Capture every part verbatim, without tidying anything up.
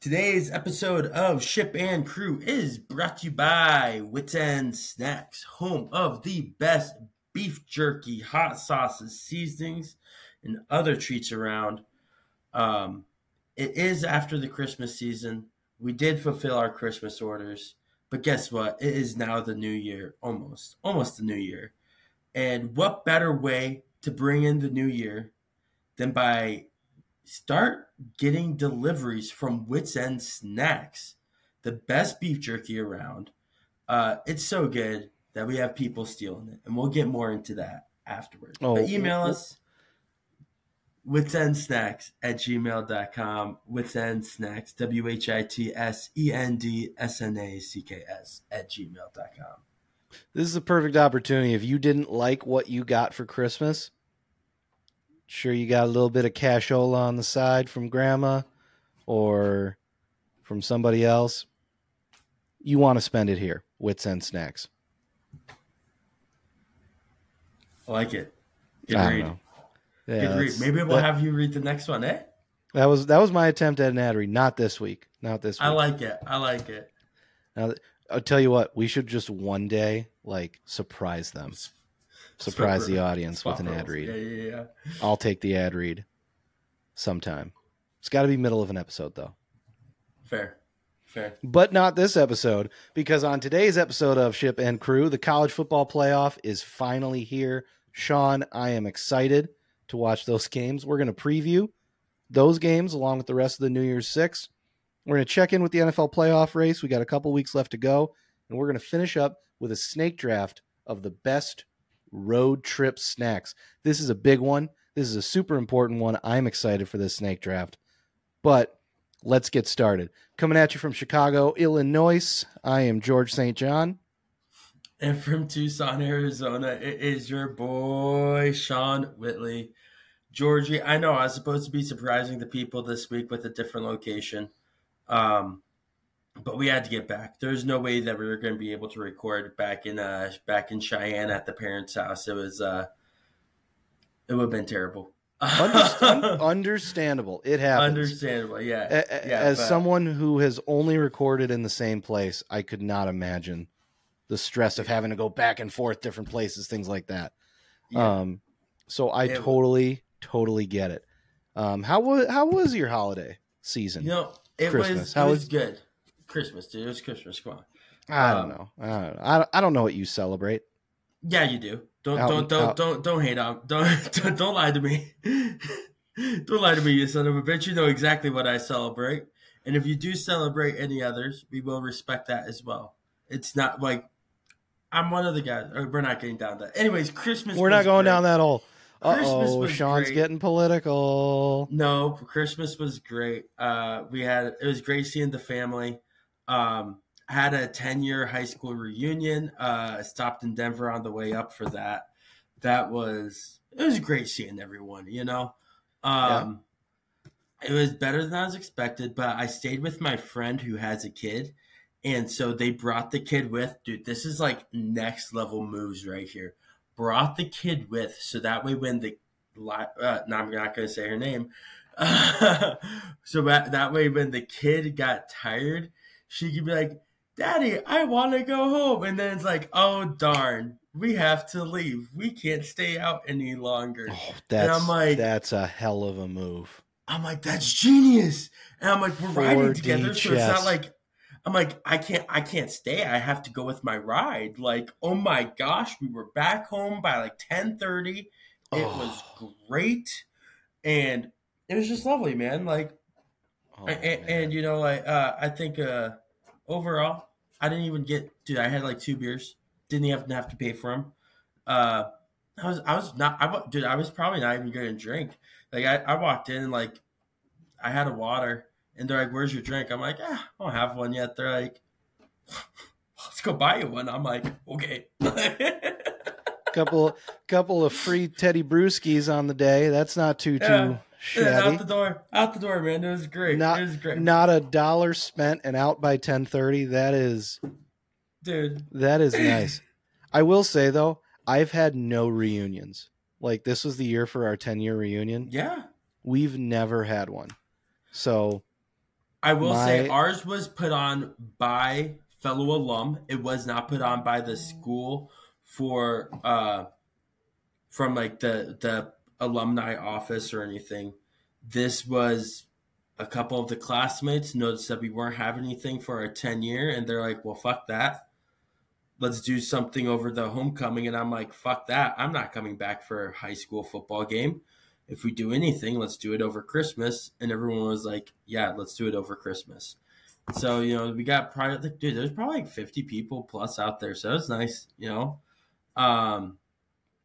Today's episode of Ship and Crew is brought to you by Wits End Snacks, home of the best beef jerky, hot sauces, seasonings, and other treats around. Um, it is after the Christmas season. We did fulfill our Christmas orders, but guess what? It is now the new year, almost, almost the new year. And what better way to bring in the new year than by start getting deliveries from Wits End Snacks, the best beef jerky around. Uh, it's so good that we have people stealing it, and we'll get more into that afterwards. Oh, but email us, witsendsnacks at gmail dot com, witsendsnacks, W H I T S E N D S N A C K S at gmail dot com. This is a perfect opportunity. If you didn't like what you got for Christmas, sure, you got a little bit of cashola on the side from grandma or from somebody else. You want to spend it here, Wits End Snacks. I like it. Good I read. Yeah, Good read. Maybe we'll that, have you read the next one, eh? That was that was my attempt at an ad read. Not this week. Not this week. I like it. I like it. Now, I'll tell you what. We should just one day, like, surprise them. Surprise the audience with an ad read. Yeah, yeah, yeah. I'll take the ad read sometime. It's got to be middle of an episode, though. Fair. Fair. But not this episode, because on today's episode of Ship and Crew, the college football playoff is finally here. Sean, I am excited to watch those games. We're going to preview those games along with the rest of the New Year's Six. We're going to check in with the N F L playoff race. We got a couple weeks left to go, and we're going to finish up with a snake draft of the best road trip snacks. This is a big one. This is a super important one. I'm excited for this snake draft, but let's get started. Coming at you from Chicago, Illinois, I am George Saint John. And from Tucson, Arizona, it is your boy, Sean Whitley. Georgie, I know I was supposed to be surprising the people this week with a different location, um, but we had to get back. There's no way that we were going to be able to record back in uh back in Cheyenne at the parents' house. It was uh, it would have been terrible. Understand- understandable. It happens. Understandable. Yeah. A- yeah as but... someone who has only recorded in the same place, I could not imagine the stress of having to go back and forth, different places, things like that. Yeah. Um, so I it totally, was... totally get it. Um, how was how was your holiday season? You know, it Christmas. was. How it was, was good. Christmas, dude. It's Christmas. Come on. I don't um, know. I don't, I don't. I don't know what you celebrate. Yeah, you do. Don't out, don't don't out. don't don't hate on. Don't, don't don't lie to me. Don't lie to me, you son of a bitch. You know exactly what I celebrate. And if you do celebrate any others, we will respect that as well. It's not like I'm one of the guys. We're not getting down that. Anyways, Christmas. We're not going great. down that hole. Oh, Sean's great. getting political. No, Christmas was great. Uh, we had it was great seeing the family. Um, I had a ten-year high school reunion. Uh, stopped in Denver on the way up for that. That was it was great seeing everyone. You know, um, yeah. It was better than I was expected. But I stayed with my friend who has a kid, and so they brought the kid with. Dude, this is like next level moves right here. Brought the kid with, so that way when the uh, no, I'm not gonna say her name. so that, that way when the kid got tired, she could be like, Daddy, I want to go home. And then it's like, oh, darn, we have to leave. We can't stay out any longer. Oh, that's, and I'm like, that's a hell of a move. I'm like, that's genius. And I'm like, we're riding together. So it's not like, I'm like, I can't, I can't stay. I have to go with my ride. Like, oh my gosh, we were back home by like ten thirty. It oh. was great. And it was just lovely, man. Like, Oh, and, and, you know, like, uh, I think uh, overall, I didn't even get – dude, I had, like, two beers. Didn't even have to pay for them. Uh, I was I was not I, – dude, I was probably not even going to drink. Like, I, I walked in, and, like, I had a water, and they're like, where's your drink? I'm like, ah, I don't have one yet. They're like, let's go buy you one. I'm like, okay. couple, couple of free Teddy Brewskis on the day. That's not too, yeah. too – Yeah, out the door, out the door, man. It was great. Not, it was great. Not a dollar spent and out by ten thirty. That is, dude. That is nice. I will say though, I've had no reunions. Like this was the year for our ten year reunion. Yeah, we've never had one. So I will My... say ours was put on by fellow alum. It was not put on by the school for uh, from like the the alumni office or anything. This was a couple of the classmates noticed that we weren't having anything for our ten year, and they're like, well, fuck that. Let's do something over the homecoming. And I'm like, fuck that. I'm not coming back for a high school football game. If we do anything, let's do it over Christmas. And everyone was like, yeah, let's do it over Christmas. So, you know, we got probably, like, dude, there's probably like fifty people plus out there. So it's nice, you know. Um,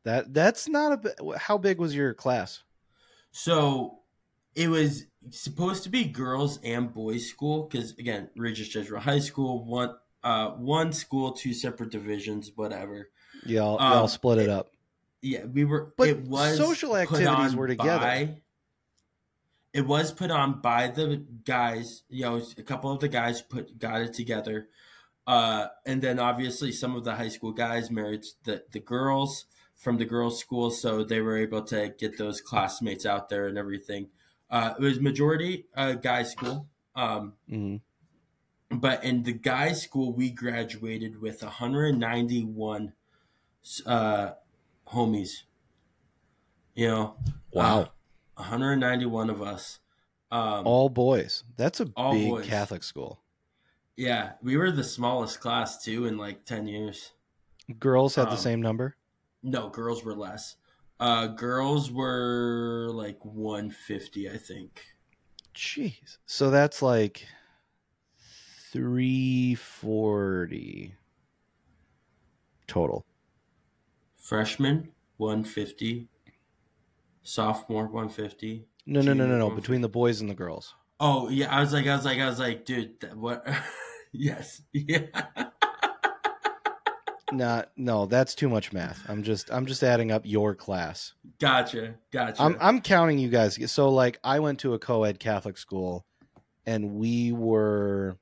that That's not a – how big was your class? So it was supposed to be girls and boys school because, again, Regis Jezreel High School, one – Uh, one school, two separate divisions, whatever. Yeah, y'all, um, y'all split it, it up. Yeah, we were. But it was social activities were together. By, it was put on by the guys. You know, a couple of the guys put got it together, uh, and then obviously some of the high school guys married the the girls from the girls' school, so they were able to get those classmates out there and everything. Uh, it was majority uh, guy school. Um, mm-hmm. But in the guys' school, we graduated with one hundred ninety-one uh, homies. You know, wow, uh, one hundred ninety-one of us, um, all boys. That's a big boys. Catholic school. Yeah, we were the smallest class too in like ten years. Girls had um, the same number. No, girls were less. Uh, girls were like one hundred fifty, I think. Jeez, so that's like. three hundred forty total. Freshman one hundred fifty, sophomore one hundred fifty. No, no, no, no, no. Between the boys and the girls. Oh yeah, I was like, I was like, I was like, dude, that, what? Yes, yeah. Nah, no, that's too much math. I'm just, I'm just adding up your class. Gotcha, gotcha. I'm, I'm counting you guys. So like, I went to a co-ed Catholic school, and we were.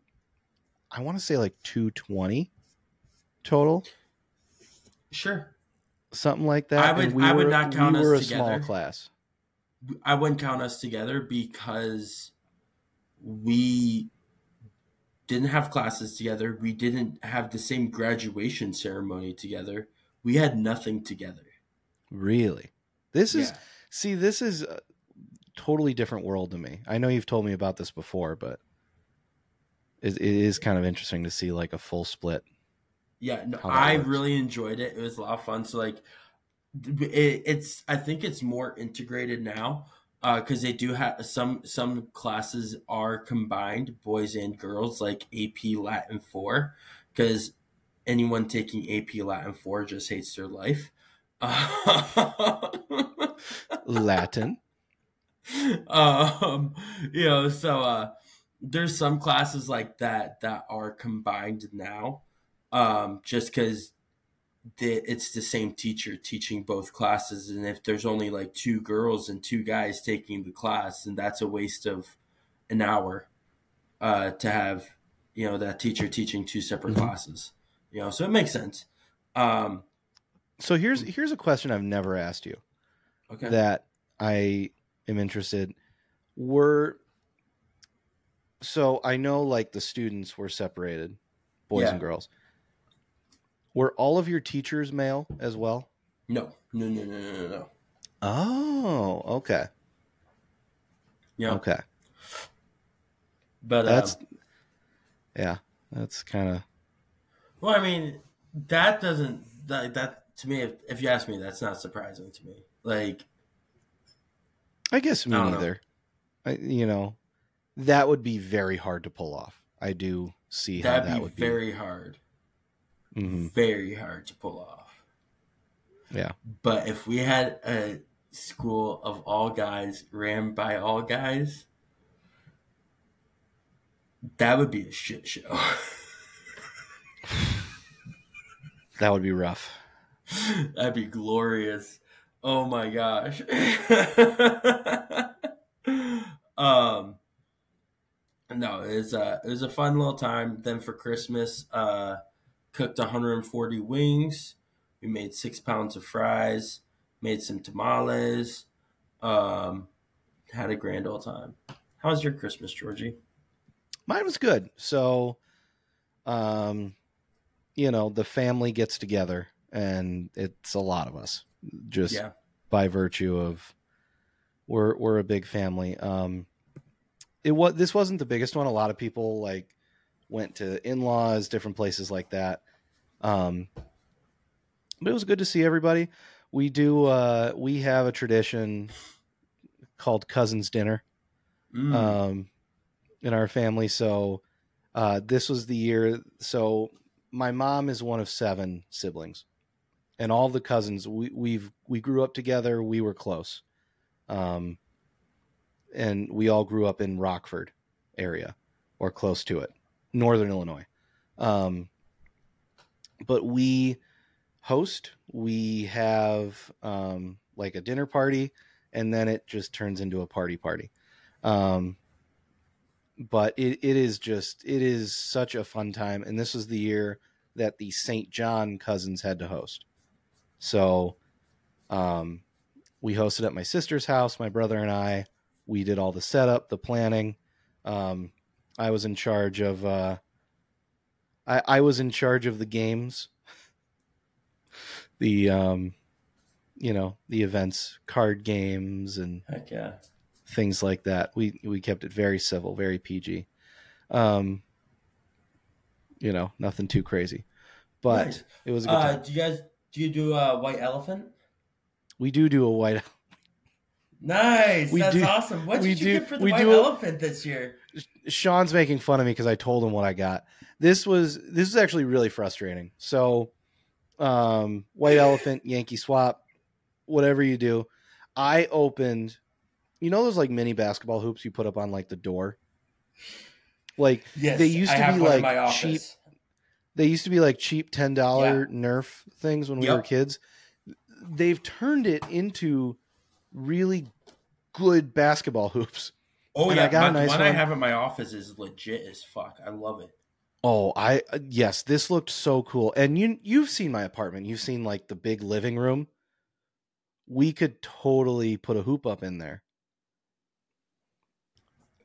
I want to say like two hundred twenty total. Sure. Something like that. I would, we I would were, not count we us were a together. Small class. I wouldn't count us together because we didn't have classes together. We didn't have the same graduation ceremony together. We had nothing together. Really? This is, yeah. see, this is a totally different world to me. I know you've told me about this before, but. It is kind of interesting to see like a full split. Yeah, no, I works. Really enjoyed it. It was a lot of fun. So like, it, it's I think it's more integrated now because uh, they do have some some classes are combined, boys and girls, like A P Latin four. Because anyone taking A P Latin four just hates their life. Latin. Um, you know, so. Uh, There's some classes like that that are combined now um, just because it's the same teacher teaching both classes. And if there's only like two girls and two guys taking the class, then that's a waste of an hour uh, to have, you know, that teacher teaching two separate mm-hmm. classes, you know, so it makes sense. Um, so here's here's a question I've never asked you okay. that I am interested. Were... So I know like the students were separated, boys yeah. and girls. Were all of your teachers male as well? No, no, no, no, no, no. Oh, okay. Yeah. Okay. But that's, um, yeah, that's kind of. Well, I mean, that doesn't, that, that to me, if, if you ask me, that's not surprising to me. Like. I guess me neither. I, you know. That would be very hard to pull off. I do see how That'd that be would be very hard. Mm-hmm. Very hard to pull off. Yeah. But if we had a school of all guys ran by all guys, that would be a shit show. That would be rough. That'd be glorious. Oh my gosh. um No, it was, a, it was a fun little time. Then for Christmas, uh, cooked one hundred forty wings. We made six pounds of fries, made some tamales, um, had a grand old time. How was your Christmas, Georgie? Mine was good. So, um, you know, the family gets together and it's a lot of us just yeah. by virtue of we're, we're a big family. Um, it was, this wasn't the biggest one. A lot of people like went to in-laws, different places like that. Um, but it was good to see everybody. We do, uh, we have a tradition called Cousins Dinner, mm. um, in our family. So, uh, this was the year. So my mom is one of seven siblings and all the cousins we we've, we grew up together. We were close. Um, and we all grew up in Rockford area or close to it, Northern Illinois. Um, but we host, we have, um, like a dinner party, and then it just turns into a party party. Um, but it, it is just, it is such a fun time. And this was the year that the Saint John cousins had to host. So, um, we hosted at my sister's house, my brother and I, we did all the setup, the planning. Um, I was in charge of, uh, I, I was in charge of the games, the, um, you know, the events, card games and Heck yeah. things like that. We, we kept it very civil, very P G. Um, you know, nothing too crazy, but nice. It was a good uh, time. Do you guys, do you do a white elephant? We do do a white elephant. Nice. We That's do, awesome. What did you do, get for the white do, elephant this year? Sean's making fun of me because I told him what I got. This was, this is actually really frustrating. So, um, white elephant, Yankee swap, whatever you do. I opened, you know, those like mini basketball hoops you put up on like the door. Like yes, they used I to have be like cheap. They used to be like cheap ten dollars yeah. Nerf things when we yep. were kids. They've turned it into really good basketball hoops. Oh and yeah. I got My, a nice one, one I have in my office is legit as fuck. I love it. Oh, I, yes, this looked so cool. And you, you've seen my apartment. You've seen like the big living room. We could totally put a hoop up in there.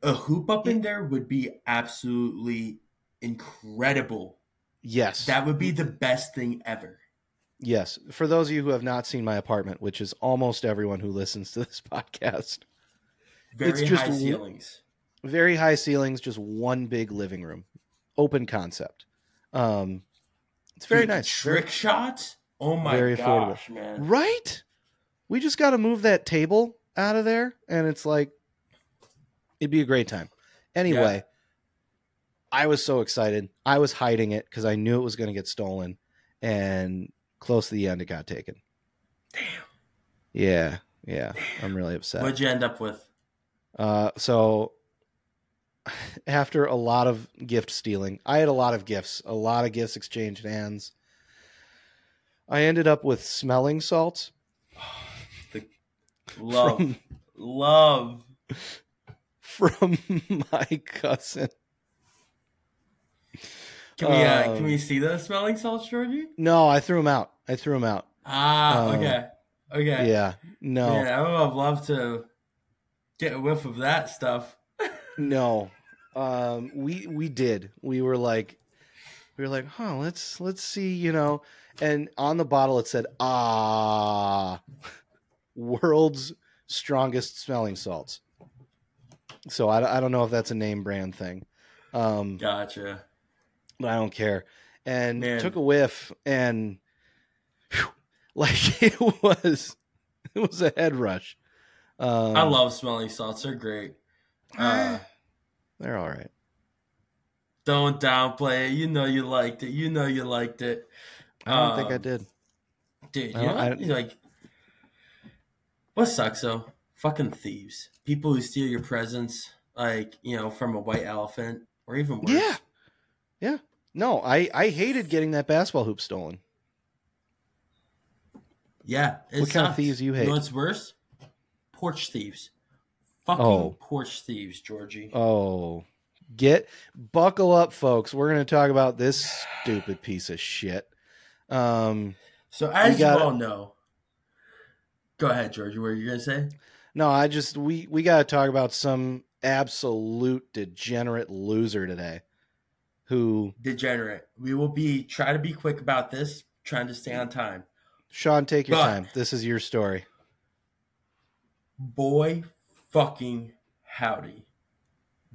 A hoop up in there would be absolutely incredible. Yes. That would be the best thing ever. Yes. For those of you who have not seen my apartment, which is almost everyone who listens to this podcast. Very it's just high ceilings. Very high ceilings, just one big living room. Open concept. Um, it's very Dude, nice. Trick shots? Oh my very gosh, affordable. Man. Right? We just got to move that table out of there, and it's like, it'd be a great time. Anyway, yeah. I was so excited. I was hiding it because I knew it was going to get stolen, and close to the end, it got taken. Damn. Yeah, yeah. Damn. I'm really upset. What'd you end up with? Uh, so after a lot of gift stealing, I had a lot of gifts, a lot of gifts exchanged hands. I ended up with smelling salts. Love, from, love from my cousin. Can we uh, um, can we see the smelling salts, Georgie? No, I threw them out. I threw them out. Ah, um, okay, okay. Yeah, no. Man, I would have loved to get a whiff of that stuff. No, um, we we did. We were like, we were like, huh? Let's let's see, you know. And on the bottle it said, ah. World's strongest smelling salts. So I, I don't know if that's a name brand thing. Um, gotcha. But I don't care. And Man. took a whiff and whew, like it was, it was a head rush. Um, I love smelling salts. They're great. Uh, they're all right. Don't downplay it. You know, you liked it. You know, you liked it. I don't um, think I did. Dude, you I know, I, like, what sucks though? Fucking thieves. People who steal your presents, like, you know, from a white elephant or even worse. Yeah. Yeah. No, I, I hated getting that basketball hoop stolen. Yeah. What sucks. Kind of thieves you hate? You know what's worse? Porch thieves. Fucking oh. porch thieves, Georgie. Oh. Get buckle up, folks. We're gonna talk about this stupid piece of shit. Um so as you all know. Go ahead, George. What are you going to say? No, I just, we, we got to talk about some absolute degenerate loser today. Who degenerate? We will be try to be quick about this, trying to stay on time. Sean, take your but, time. This is your story. Boy, fucking howdy,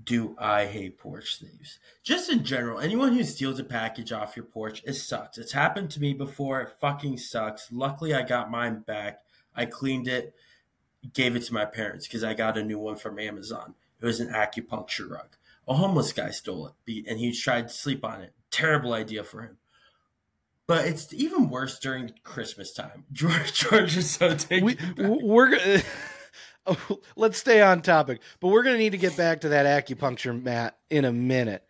do I hate porch thieves. Just in general, anyone who steals a package off your porch, it sucks. It's happened to me before. It fucking sucks. Luckily, I got mine back. I cleaned it, gave it to my parents because I got a new one from Amazon. It was an acupuncture rug. A homeless guy stole it, and he tried to sleep on it. Terrible idea for him. But it's even worse during Christmas time. George, George is so taken we, We're oh, let's stay on topic, but we're going to need to get back to that acupuncture mat in a minute.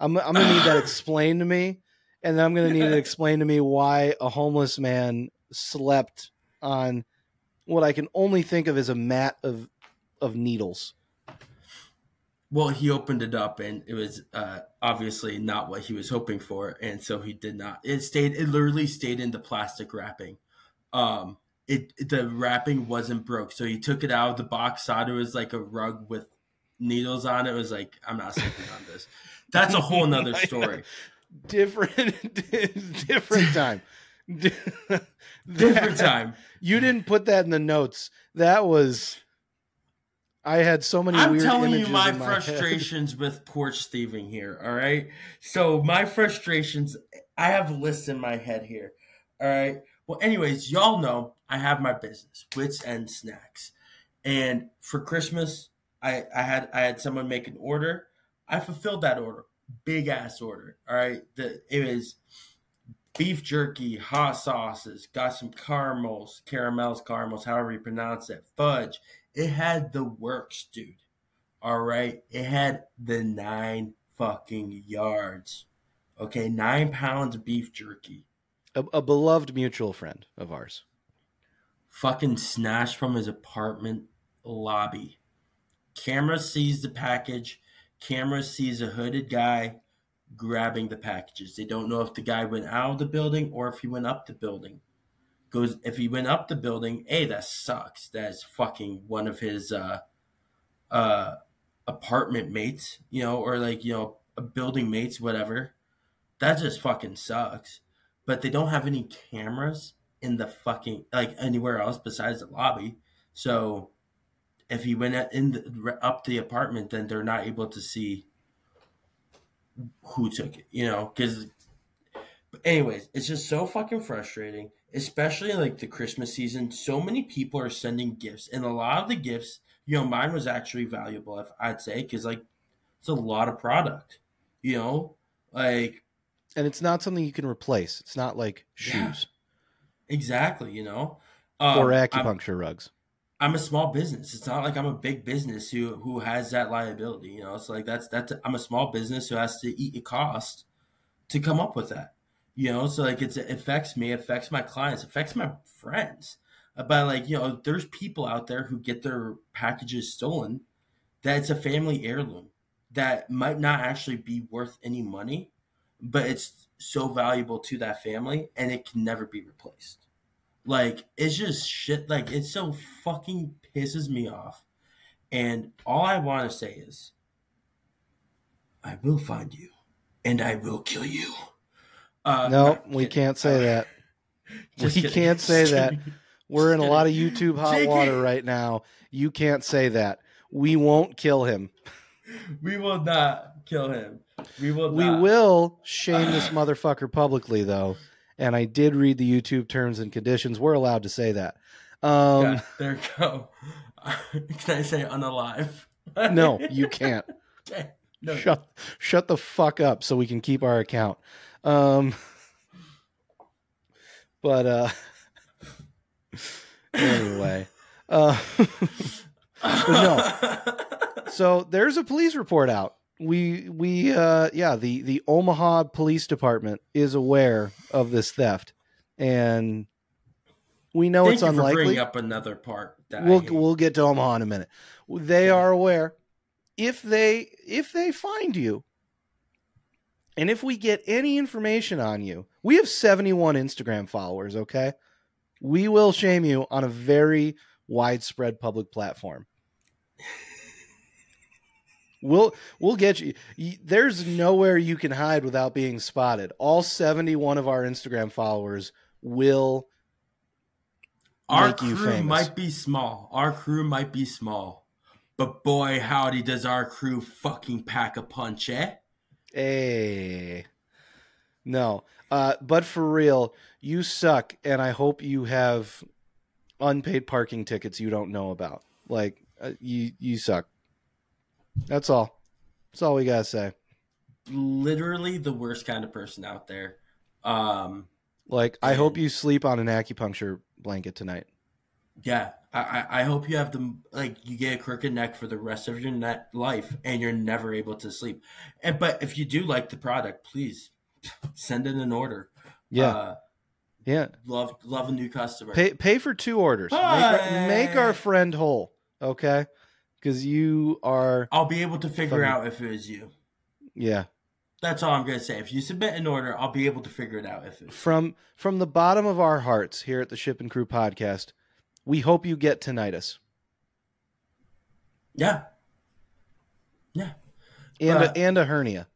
I'm, I'm going to need that explained to me, and then I'm going to need it explained to me why a homeless man slept on what I can only think of as a mat of of needles. Well, he opened it up, and it was uh, obviously not what he was hoping for, and so he did not. It stayed. It literally stayed in the plastic wrapping. Um, it the wrapping wasn't broke, so he took it out of the box. Thought it was like a rug with needles on it. It was like, I'm not sleeping on this. That's a whole nother story. different, different time. that, different time. You didn't put that in the notes. That was. I had so many I'm weird telling images you my, in my frustrations head. With porch thieving here, all right? So my frustrations, I have lists in my head here, all right? Well, anyways, y'all know I have my business, Wits End Snacks. And for Christmas, I, I had I had someone make an order. I fulfilled that order, big-ass order, all right? The, it was beef jerky, hot sauces, got some caramels, caramels, caramels, however you pronounce it, fudge. It had the works, dude. All right? It had the nine fucking yards. Okay? Nine pounds of beef jerky. A, a beloved mutual friend of ours. Fucking snatched from his apartment lobby. Camera sees the package. Camera sees a hooded guy grabbing the packages. They don't know if the guy went out of the building or if he went up the building. Goes if he went up the building, hey, that sucks. That's fucking one of his uh, uh, apartment mates, you know, or like, you know, a building mates, whatever. That just fucking sucks. But they don't have any cameras in the fucking, like, anywhere else besides the lobby. So if he went in the, up the apartment, then they're not able to see who took it, you know, because anyways, it's just so fucking frustrating, especially like the Christmas season. So many people are sending gifts, and a lot of the gifts, you know, mine was actually valuable, if I'd say, because like it's a lot of product, you know, like, and it's not something you can replace. It's not like shoes, yeah, exactly, you know, um, or acupuncture I'm, rugs. I'm a small business. It's not like I'm a big business who who has that liability, you know. It's like that's that's I'm a small business who has to eat a cost to come up with that. You know, so like it's, it affects me, affects my clients, affects my friends. But like, you know, there's people out there who get their packages stolen, that it's a family heirloom that might not actually be worth any money, but it's so valuable to that family and it can never be replaced. Like, it's just shit. Like, it so fucking pisses me off. And all I want to say is, I will find you and I will kill you. Uh, no, we can't say that. We kidding. can't say that. We're in a lot of YouTube hot J K water right now. You can't say that. We won't kill him. We will not kill him. We will not. We will shame this motherfucker publicly, though. And I did read the YouTube terms and conditions. We're allowed to say that. Um, yeah, there you go. Can I say unalive? No, you can't. Okay. No. Shut, shut the fuck up so we can keep our account. Um, but, uh, anyway, uh, no, so there's a police report out. We, we, uh, yeah, the, the Omaha Police Department is aware of this theft, and we know Thank it's you unlikely for bringing up another part. That we'll, we'll get to Omaha in a minute. They are aware if they, if they find you. And if we get any information on you, we have seventy-one Instagram followers, okay? We will shame you on a very widespread public platform. We'll we'll get you. There's nowhere you can hide without being spotted. All seventy-one of our Instagram followers will our make you famous. Our crew might be small. Our crew might be small. But boy, howdy, does our crew fucking pack a punch, eh? Hey. No. Uh, but for real, you suck, and I hope you have unpaid parking tickets you don't know about. Like, uh, you you suck. That's all. That's all we gotta say. Literally the worst kind of person out there. Um, like, I and, hope you sleep on an acupuncture blanket tonight. Yeah, I, I hope you have the like you get a crooked neck for the rest of your net life, and you're never able to sleep. And but if you do like the product, please send in an order. Yeah, uh, yeah. Love love a new customer. Pay pay for two orders. Make our, make our friend whole. Okay. Because you are... I'll be able to figure funny. out if it was you. Yeah. That's all I'm going to say. If you submit an order, I'll be able to figure it out if it was from, you. From the bottom of our hearts here at the Ship and Crew podcast, we hope you get tinnitus. Yeah. Yeah. And, uh, a, and a hernia.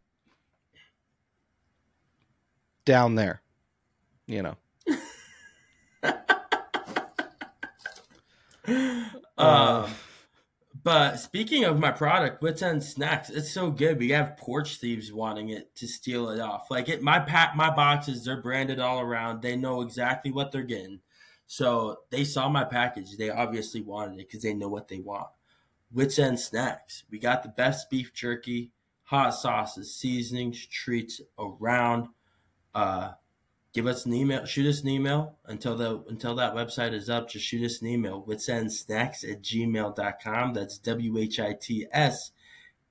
Down there. You know. um... Uh, But speaking of my product, Wits End Snacks, it's so good. We have porch thieves wanting it to steal it off. Like it, my pack, my boxes, they're branded all around. They know exactly what they're getting. So they saw my package. They obviously wanted it because they know what they want. Wits End Snacks. We got the best beef jerky, hot sauces, seasonings, treats around. Uh, give us an email. Shoot us an email until the until that website is up. Just shoot us an email. Witsendsnacks at gmail dot com. That's W H I T S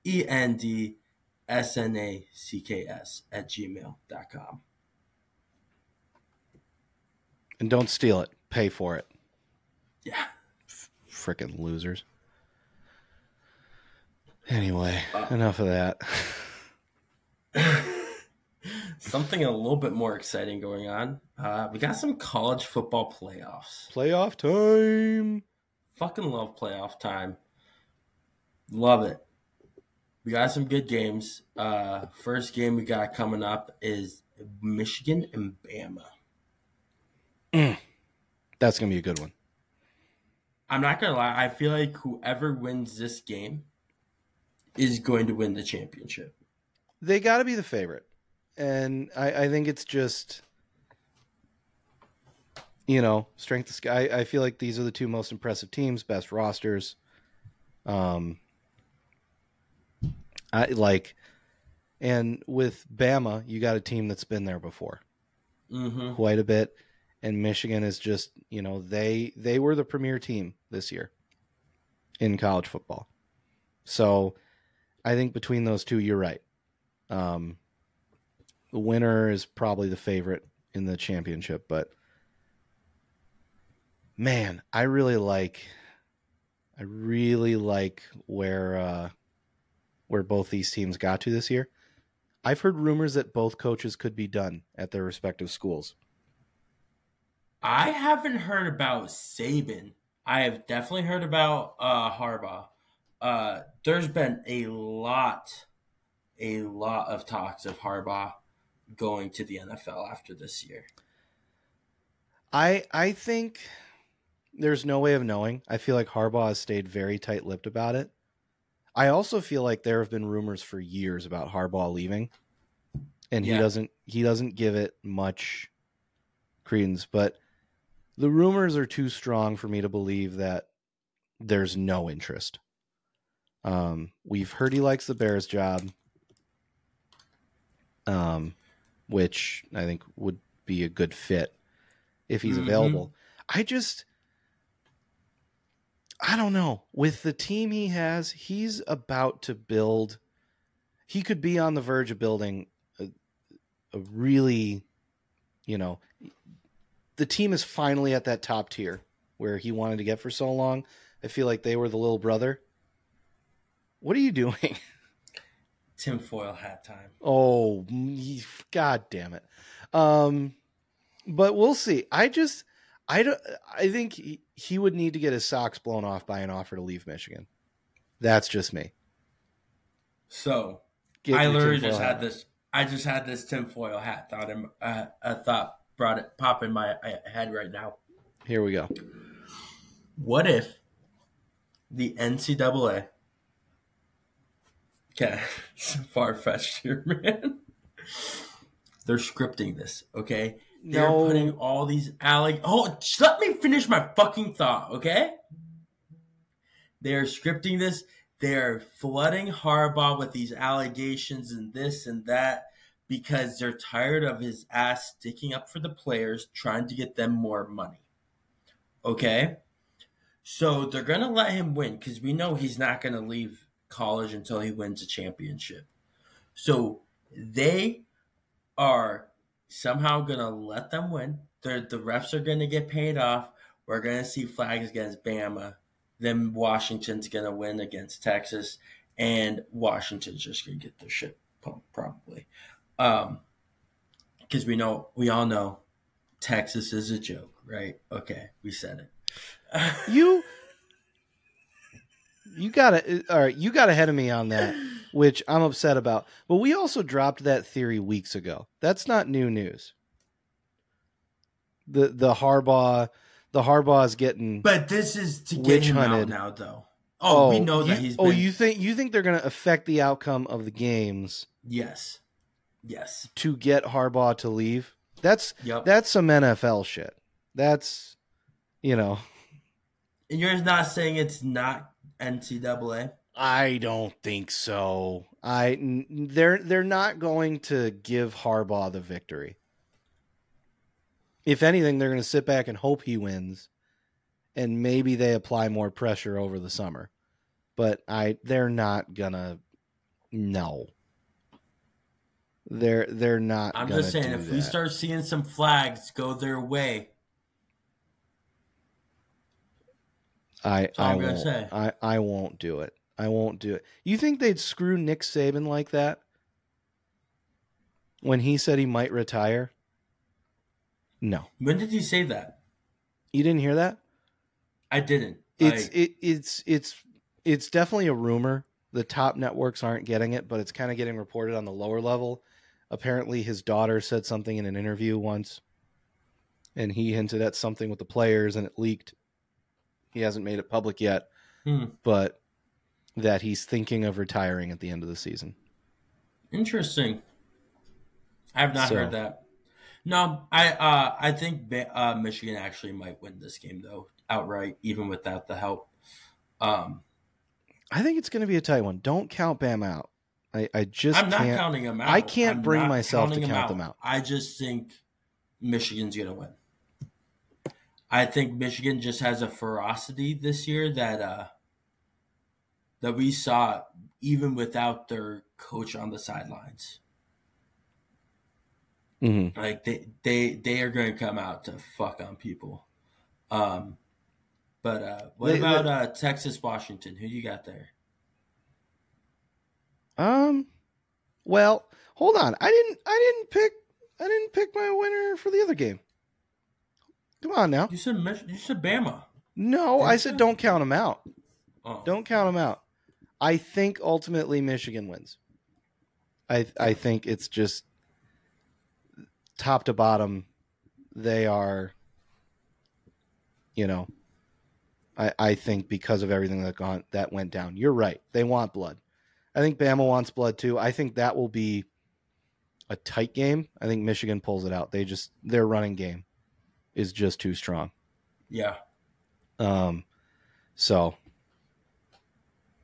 E N D S N A C K S at gmail dot com. And don't steal it. Pay for it. Yeah. Frickin' losers. Anyway, uh, enough of that. Something a little bit more exciting going on. Uh, we got some college football playoffs. Playoff time. Fucking love playoff time. Love it. We got some good games. Uh, first game we got coming up is Michigan and Bama. Mm. That's going to be a good one. I'm not going to lie. I feel like whoever wins this game is going to win the championship. They got to be the favorite. And I, I think it's just, you know, strength of sky. I, I feel like these are the two most impressive teams, best rosters. Um, I like, and with Bama, you got a team that's been there before mm-hmm. quite a bit. And Michigan is just, you know, they, they were the premier team this year in college football. So I think between those two, you're right. Um, The winner is probably the favorite in the championship, but man, I really like, I really like where uh, where both these teams got to this year. I've heard rumors that both coaches could be done at their respective schools. I haven't heard about Saban. I have definitely heard about uh, Harbaugh. Uh, there's been a lot, a lot of talks of Harbaugh going to the N F L after this year. I I think there's no way of knowing. I feel like Harbaugh has stayed very tight-lipped about it. I also feel like there have been rumors for years about Harbaugh leaving, and yeah. he doesn't he doesn't give it much credence, but the rumors are too strong for me to believe that there's no interest. Um, we've heard he likes the Bears job. Um which I think would be a good fit if he's mm-hmm. available. I just, I don't know. With the team he has, he's about to build, he could be on the verge of building a, a really, you know, the team is finally at that top tier where he wanted to get for so long. I feel like they were the little brother. What are you doing? Tinfoil hat time. Oh, God damn it. Um, but we'll see. I just, I don't, I think he, he would need to get his socks blown off by an offer to leave Michigan. That's just me. So Get I literally just hat. had this. I just had this tinfoil hat thought. In, uh, I thought brought it pop in my head right now. Here we go. What if the N C double A? Okay, it's far fetched here, man. They're scripting this, okay? They're no. putting all these alleg. Oh, just let me finish my fucking thought, okay? They're scripting this. They're flooding Harbaugh with these allegations and this and that because they're tired of his ass sticking up for the players, trying to get them more money. Okay? So they're going to let him win because we know he's not going to leave college until he wins a championship. So they are somehow going to let them win. They're, the refs are going to get paid off. We're going to see flags against Bama. Then Washington's going to win against Texas, and Washington's just going to get their shit pumped probably. Um, because we know, we all know Texas is a joke, right? Okay, we said it. you you got it. All right, you got ahead of me on that, which I'm upset about. But we also dropped that theory weeks ago. That's not new news. The the Harbaugh The Harbaugh is getting, but this is to get him out now, though. Oh, oh we know that you, he's. Been... Oh, you think you think they're going to affect the outcome of the games? Yes, yes. To get Harbaugh to leave, that's yep. that's some N F L shit. That's you know. And you're not saying it's not N C double A? I don't think so. I they're they're not going to give Harbaugh the victory. If anything, they're going to sit back and hope he wins, and maybe they apply more pressure over the summer. But I, they're not gonna. No, they're they're not. I'm just saying, if that. we start seeing some flags go their way, I I won't. Say. I I won't do it. I won't do it. You think they'd screw Nick Saban like that when he said he might retire? No. When did you say that? You didn't hear that? I didn't. It's I... it it's it's it's definitely a rumor. The top networks aren't getting it, but it's kind of getting reported on the lower level. Apparently his daughter said something in an interview once, and he hinted at something with the players and it leaked. He hasn't made it public yet, hmm. but that he's thinking of retiring at the end of the season. Interesting. I have not so. heard that. No, I uh, I think uh, Michigan actually might win this game, though, outright, even without the help. Um, I think it's going to be a tight one. Don't count Bam out. I, I just I'm not can't, counting them out. I can't I'm bring myself to count them out. them out. I just think Michigan's going to win. I think Michigan just has a ferocity this year that uh, that we saw even without their coach on the sidelines. Mm-hmm. Like they, they, they are going to come out to fuck on people. Um, but uh, what they, about uh, Texas, Washington? Who you got there? Um, well, hold on. I didn't, I didn't pick, I didn't pick my winner for the other game. Come on now. You said you said Bama. No, Did I said don't count them out. Oh. Don't count them out. I think ultimately Michigan wins. I I think it's just. Top to bottom, they are, you know, I, I think because of everything that gone that went down. You're right. They want blood. I think Bama wants blood too. I think that will be a tight game. I think Michigan pulls it out. They just their running game is just too strong. Yeah. Um. So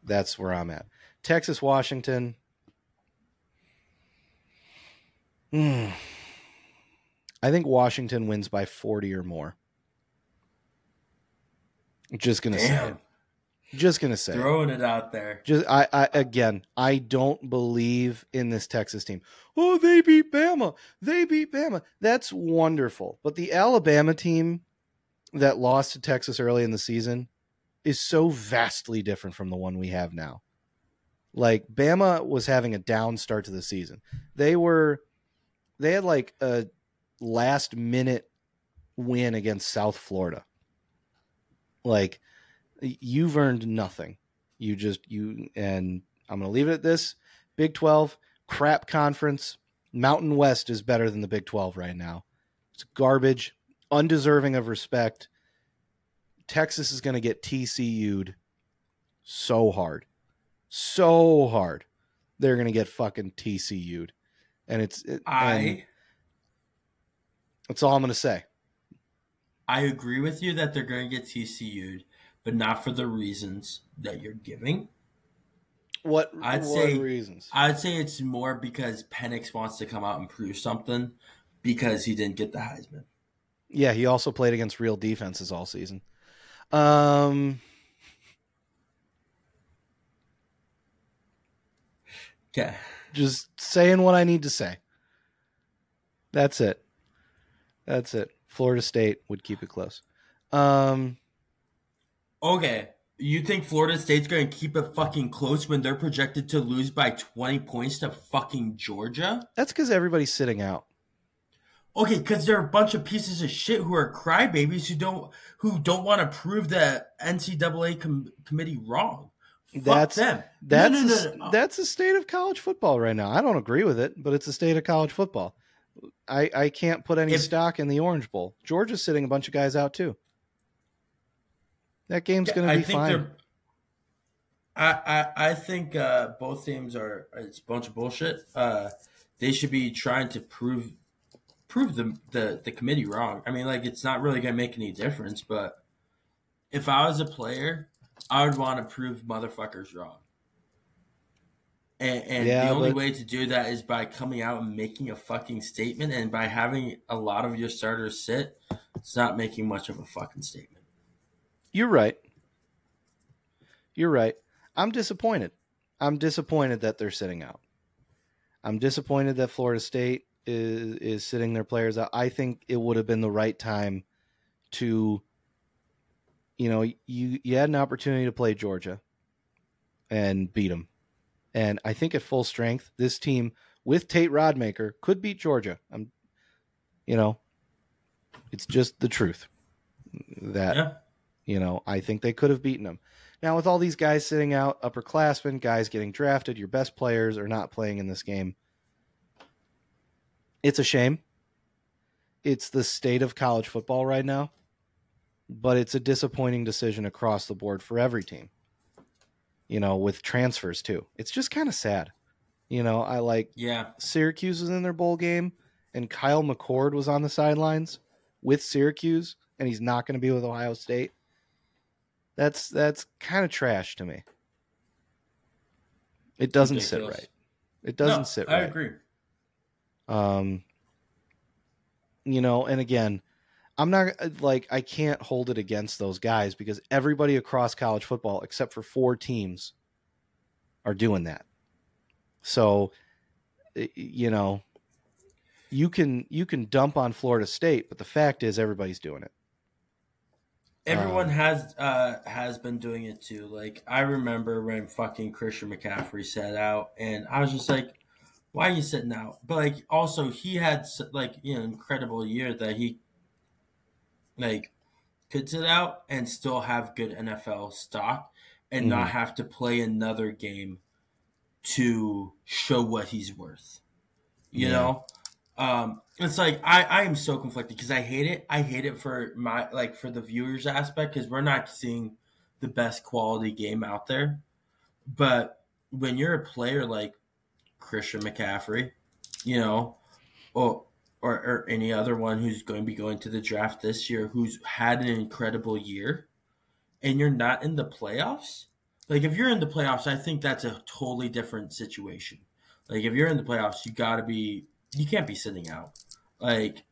that's where I'm at. Texas, Washington. Hmm. I think Washington wins by forty or more. I'm just gonna Damn. say it. Just gonna say throwing it. it out there. Just I, I again, I don't believe in this Texas team. Oh, they beat Bama. They beat Bama. That's wonderful. But the Alabama team that lost to Texas early in the season is so vastly different from the one we have now. Like Bama was having a down start to the season. They were they had like a last minute win against South Florida. Like you've earned nothing. You just, you, and I'm going to leave it at this. Big twelve, crap conference. Mountain West is better than the Big twelve right now. It's garbage, undeserving of respect. Texas is going to get T C U'd so hard. So hard. They're going to get fucking T C U'd. And it's it, I and that's all I'm going to say. I agree with you that they're going to get T C U'd, but not for the reasons that you're giving. What, I'd what say, reasons? I'd say it's more because Penix wants to come out and prove something because he didn't get the Heisman. Yeah, he also played against real defenses all season. Um, okay. Just saying what I need to say. That's it. That's it. Florida State would keep it close. Um, okay. You think Florida State's going to keep it fucking close when they're projected to lose by twenty points to fucking Georgia? That's because everybody's sitting out. Okay, because they're a bunch of pieces of shit who are crybabies who don't who don't want to prove the N C double A com- committee wrong. Fuck that's, them. That's no, no, no, no, no. That's the state of college football right now. I don't agree with it, but it's the state of college football. I, I can't put any if, stock in the Orange Bowl. Georgia's sitting a bunch of guys out too. That game's going to be I think fine. I, I I think uh, both teams are it's a bunch of bullshit. Uh, they should be trying to prove prove the, the the committee wrong. I mean, like it's not really going to make any difference. But if I was a player, I would want to prove motherfuckers wrong. And, and yeah, the only but... way to do that is by coming out and making a fucking statement. And by having a lot of your starters sit, it's not making much of a fucking statement. You're right. You're right. I'm disappointed. I'm disappointed that they're sitting out. I'm disappointed that Florida State is, is sitting their players out. I think it would have been the right time to, you know, you, you had an opportunity to play Georgia and beat them. And I think at full strength, this team with Tate Rodmaker could beat Georgia. I'm, you know, it's just the truth that, yeah. You know, I think they could have beaten them. Now, with all these guys sitting out, upperclassmen, guys getting drafted, your best players are not playing in this game. It's a shame. It's the state of college football right now, but it's a disappointing decision across the board for every team, you know, with transfers too. It's just kind of sad. You know, I like yeah. Syracuse was in their bowl game and Kyle McCord was on the sidelines with Syracuse and he's not going to be with Ohio State. That's that's kind of trash to me. It doesn't sit right. It doesn't no, sit right. I agree. Um, you know, and again, I'm not like I can't hold it against those guys because everybody across college football, except for four teams, are doing that. So, you know, you can you can dump on Florida State, but the fact is, everybody's doing it. Everyone has uh, has been doing it too. Like I remember when fucking Christian McCaffrey sat out, and I was just like, "Why are you sitting out?" But like, also he had like you know incredible year that he like could sit out and still have good N F L stock and mm-hmm. not have to play another game to show what he's worth. You yeah. know. Um, it's like I, I am so conflicted because I hate it. I hate it for my like for the viewers aspect because we're not seeing the best quality game out there. But when you're a player like Christian McCaffrey, you know, or or, or any other one who's going to be going to the draft this year, who's had an incredible year, and you're not in the playoffs, like if you're in the playoffs, I think that's a totally different situation. Like if you're in the playoffs, you got to be. You can't be sitting out. Like,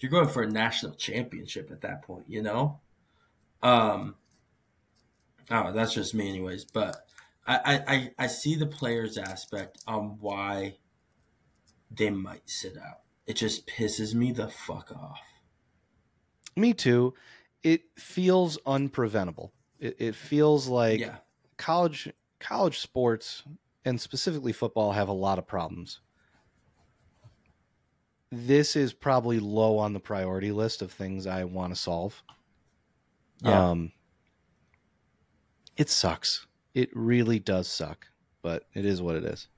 you're going for a national championship at that point, you know? Um, oh, that's just me anyways. But I, I, I see the players aspect on why they might sit out. It just pisses me the fuck off. Me too. It feels unpreventable. It, it feels like yeah. college college sports, and specifically football, have a lot of problems. This is probably low on the priority list of things I want to solve. Yeah. Um, it sucks. It really does suck, but it is what it is.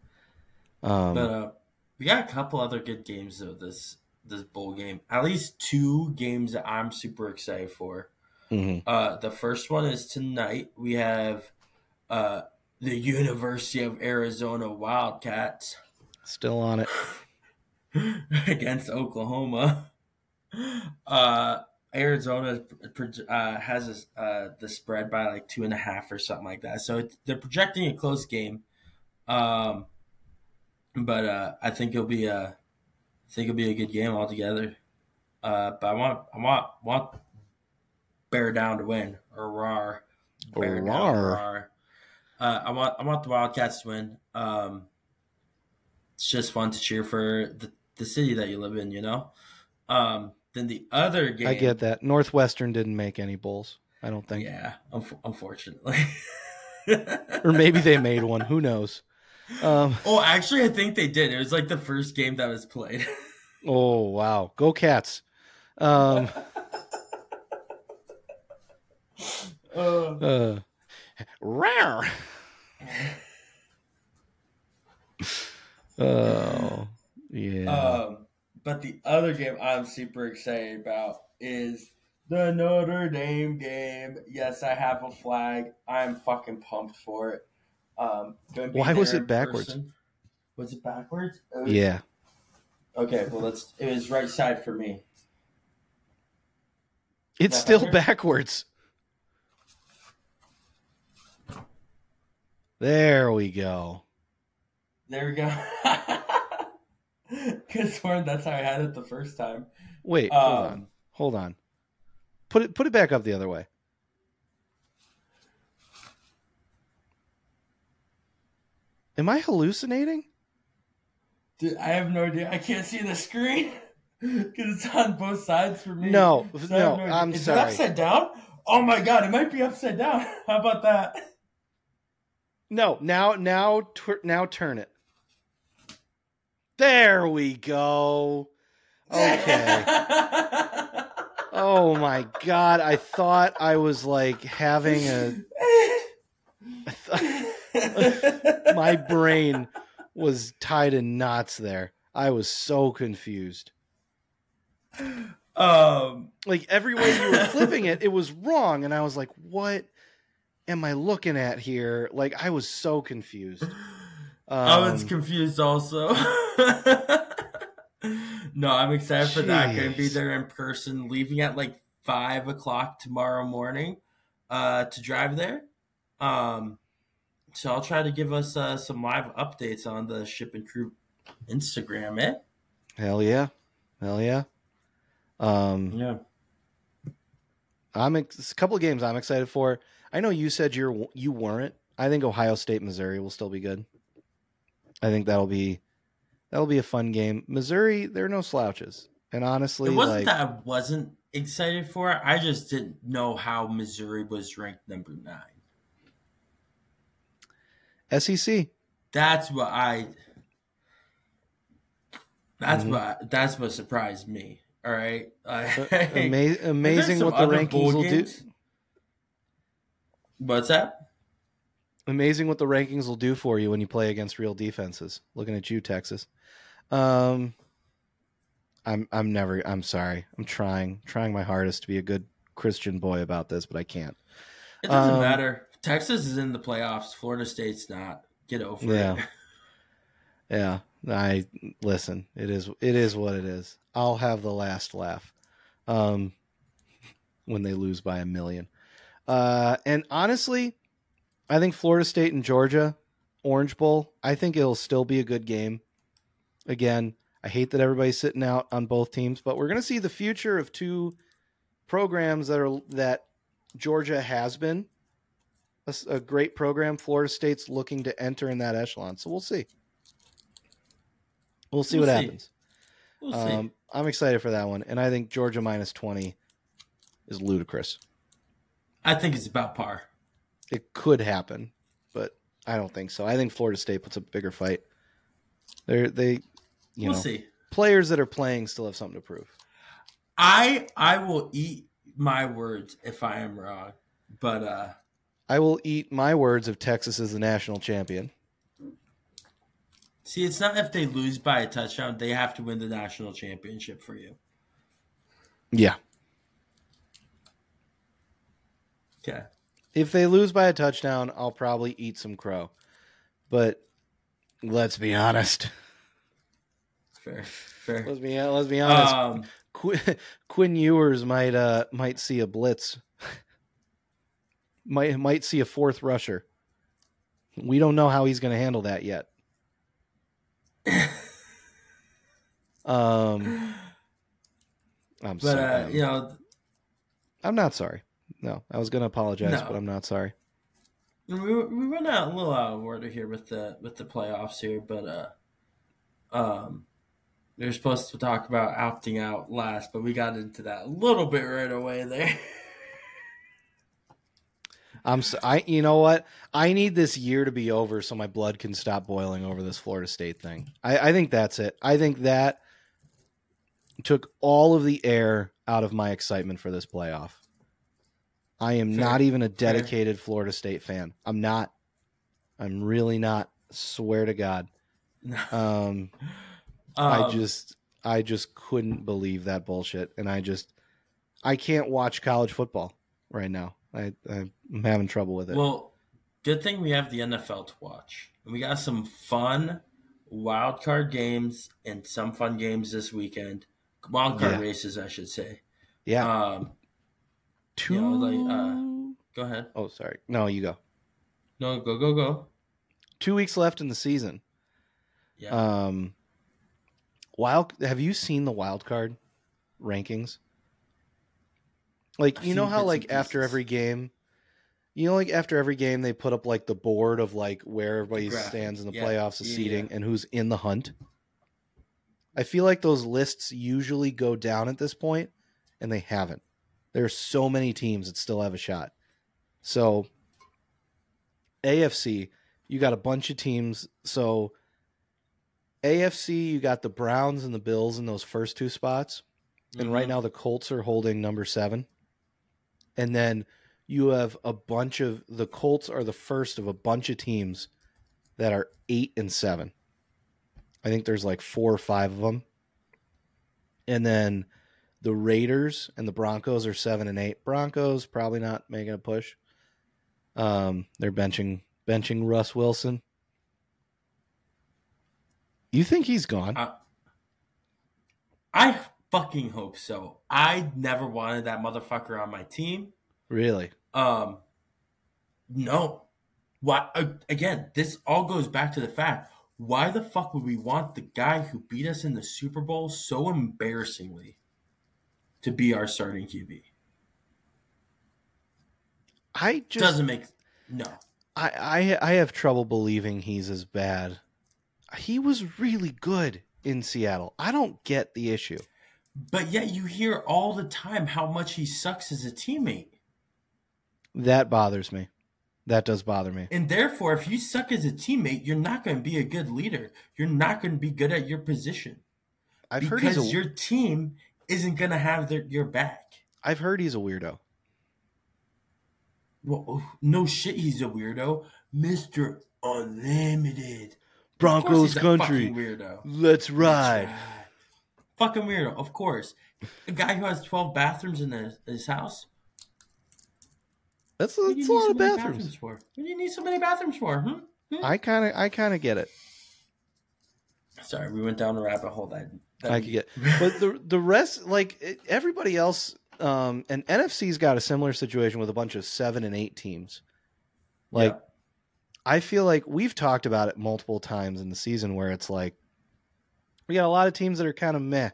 Um, but uh, we got a couple other good games though. This this bowl game, at least two games that I'm super excited for. Mm-hmm. Uh, the first one is tonight. We have uh, the University of Arizona Wildcats still on it against Oklahoma. Uh, Arizona uh, has uh, the spread by like two and a half or something like that. So it's, they're projecting a close game, um, but uh, I think it'll be a I think it'll be a good game altogether. Uh, but I want I want want bear down to win or rawr, bear rawr. Down, rawr. Uh, I want I want the Wildcats to win. Um, it's just fun to cheer for the, the city that you live in, you know. Um, then the other game. I get that. Northwestern didn't make any bowls, I don't think. Yeah, un- unfortunately. Or maybe they made one. Who knows? Um, oh, actually, I think they did. It was like the first game that was played. Oh, wow. Go Cats. Um, uh, rare. Oh, yeah. Um, But the other game I'm super excited about is the Notre Dame game. Yes, I have a flag. I'm fucking pumped for it. Um, Why was it backwards? Person. Was it backwards? It was... Yeah. Okay, well, let's. It was right side for me. It's still better? Backwards. There we go. There we go. Could have sworn that's how I had it the first time. Wait, um, hold on, hold on. Put it, put it back up the other way. Am I hallucinating? Dude, I have no idea. I can't see the screen because it's on both sides for me. No, so no, no I'm Is sorry. Is it upside down? Oh my god, it might be upside down. How about that? No, now, now, now, turn it. There we go. Okay. Oh my god! I thought I was like having a. I th- My brain was tied in knots there. I was so confused. Um, like every way you were flipping it, it was wrong, and I was like, "What am I looking at here?" Like I was so confused. Um, I was confused also. No, I'm excited geez. for that. I'm going to be there in person, leaving at like five o'clock tomorrow morning uh, to drive there. Um, so I'll try to give us uh, some live updates on the Ship and Crew Instagram, eh? Hell yeah. Hell yeah. Um, yeah. I'm ex- a couple of games I'm excited for. I know you said you're, you weren't. I think Ohio State, Missouri will still be good. I think that'll be that'll be a fun game. Missouri, they're no slouches. And honestly, it wasn't like, that I wasn't excited for it. I just didn't know how Missouri was ranked number nine. S E C. That's what I That's mm-hmm. what that's what surprised me. All right. Like, Ama- amazing what the rankings will do. What's that? Amazing what the rankings will do for you when you play against real defenses. Looking at you, Texas. Um, I'm I'm never. I'm sorry. I'm trying trying my hardest to be a good Christian boy about this, but I can't. It doesn't um, matter. Texas is in the playoffs. Florida State's not. Get over yeah. it. Yeah. I listen. It is. It is what it is. I'll have the last laugh. Um, when they lose by a million. Uh, and honestly. I think Florida State and Georgia, Orange Bowl, I think it'll still be a good game. Again, I hate that everybody's sitting out on both teams, but we're going to see the future of two programs that are that Georgia has been a, a great program. Florida State's looking to enter in that echelon, so we'll see. We'll see we'll what see. happens. We'll um, see. I'm excited for that one, and I think Georgia minus twenty is ludicrous. I think it's about par. It could happen, but I don't think so. I think Florida State puts up a bigger fight. They're, they, you we'll know, see. Players that are playing still have something to prove. I I will eat my words if I am wrong, but uh, I will eat my words if Texas is the national champion. See, it's not if they lose by a touchdown. They have to win the national championship for you. Yeah. Okay. If they lose by a touchdown, I'll probably eat some crow. But let's be honest. Fair, fair. Let's be, let's be honest. Um, Qu- Quinn Ewers might uh, might see a blitz. might might see a fourth rusher. We don't know how he's going to handle that yet. um, I'm but, sorry. Uh, you know, I'm not sorry. No, I was going to apologize, no. but I'm not sorry. We we run out a little out of order here with the with the playoffs here, but uh, um, we were supposed to talk about opting out last, but we got into that a little bit right away there. I'm so, I you know what I need this year to be over so my blood can stop boiling over this Florida State thing. I, I think that's it. I think that took all of the air out of my excitement for this playoff. I am Fair. not even a dedicated Fair. Florida State fan. I'm not. I'm really not. Swear to God. Um, um, I just, I just couldn't believe that bullshit, and I just, I can't watch college football right now. I, I'm having trouble with it. Well, good thing we have the N F L to watch. We got some fun wild card games and some fun games this weekend. Wild card yeah. races, I should say. Yeah. Um, Two. You know, like, uh, go ahead. Oh, sorry. No, you go. No, go, go, go. Two weeks left in the season. Yeah. Um. Wild. Have you seen the wild card rankings? Like I've you know how like after every game, you know like after every game they put up like the board of like where everybody stands in the yeah. playoffs, the yeah, seeding, yeah. and who's in the hunt. I feel like those lists usually go down at this point, and they haven't. There are so many teams that still have a shot. So, A F C, you got a bunch of teams. So, A F C, you got the Browns and the Bills in those first two spots. Mm-hmm. And right now the Colts are holding number seven. And then you have a bunch of... The Colts are the first of a bunch of teams that are eight and seven. I think there's like four or five of them. And then... The Raiders and the Broncos are seven and eight. Broncos probably not making a push. Um, they're benching benching Russ Wilson. You think he's gone? Uh, I fucking hope so. I never wanted that motherfucker on my team. Really? Um, no. Why? Uh, again, this all goes back to the fact: why the fuck would we want the guy who beat us in the Super Bowl so embarrassingly to be our starting Q B? I just doesn't make no. I, I I have trouble believing he's as bad. He was really good in Seattle. I don't get the issue. But yet you hear all the time how much he sucks as a teammate. That bothers me. That does bother me. And therefore, if you suck as a teammate, you're not going to be a good leader. You're not going to be good at your position. I've because heard he's a... your team isn't going to have their, your back. I've heard he's a weirdo. Well, no shit, he's a weirdo. Mister Unlimited. Broncos country. Weirdo. Let's ride. Let's ride. Fucking weirdo, of course. A guy who has twelve bathrooms in his, his house. That's, that's a lot of bathrooms. bathrooms for? What do you need so many bathrooms for? Hmm? Hmm? I kind of I kind of get it. Sorry, we went down a rabbit hole that I could get. But the the rest, like everybody else, um, and N F C's got a similar situation with a bunch of seven and eight teams. Like, yeah. I feel like we've talked about it multiple times in the season where it's like, we got a lot of teams that are kind of meh,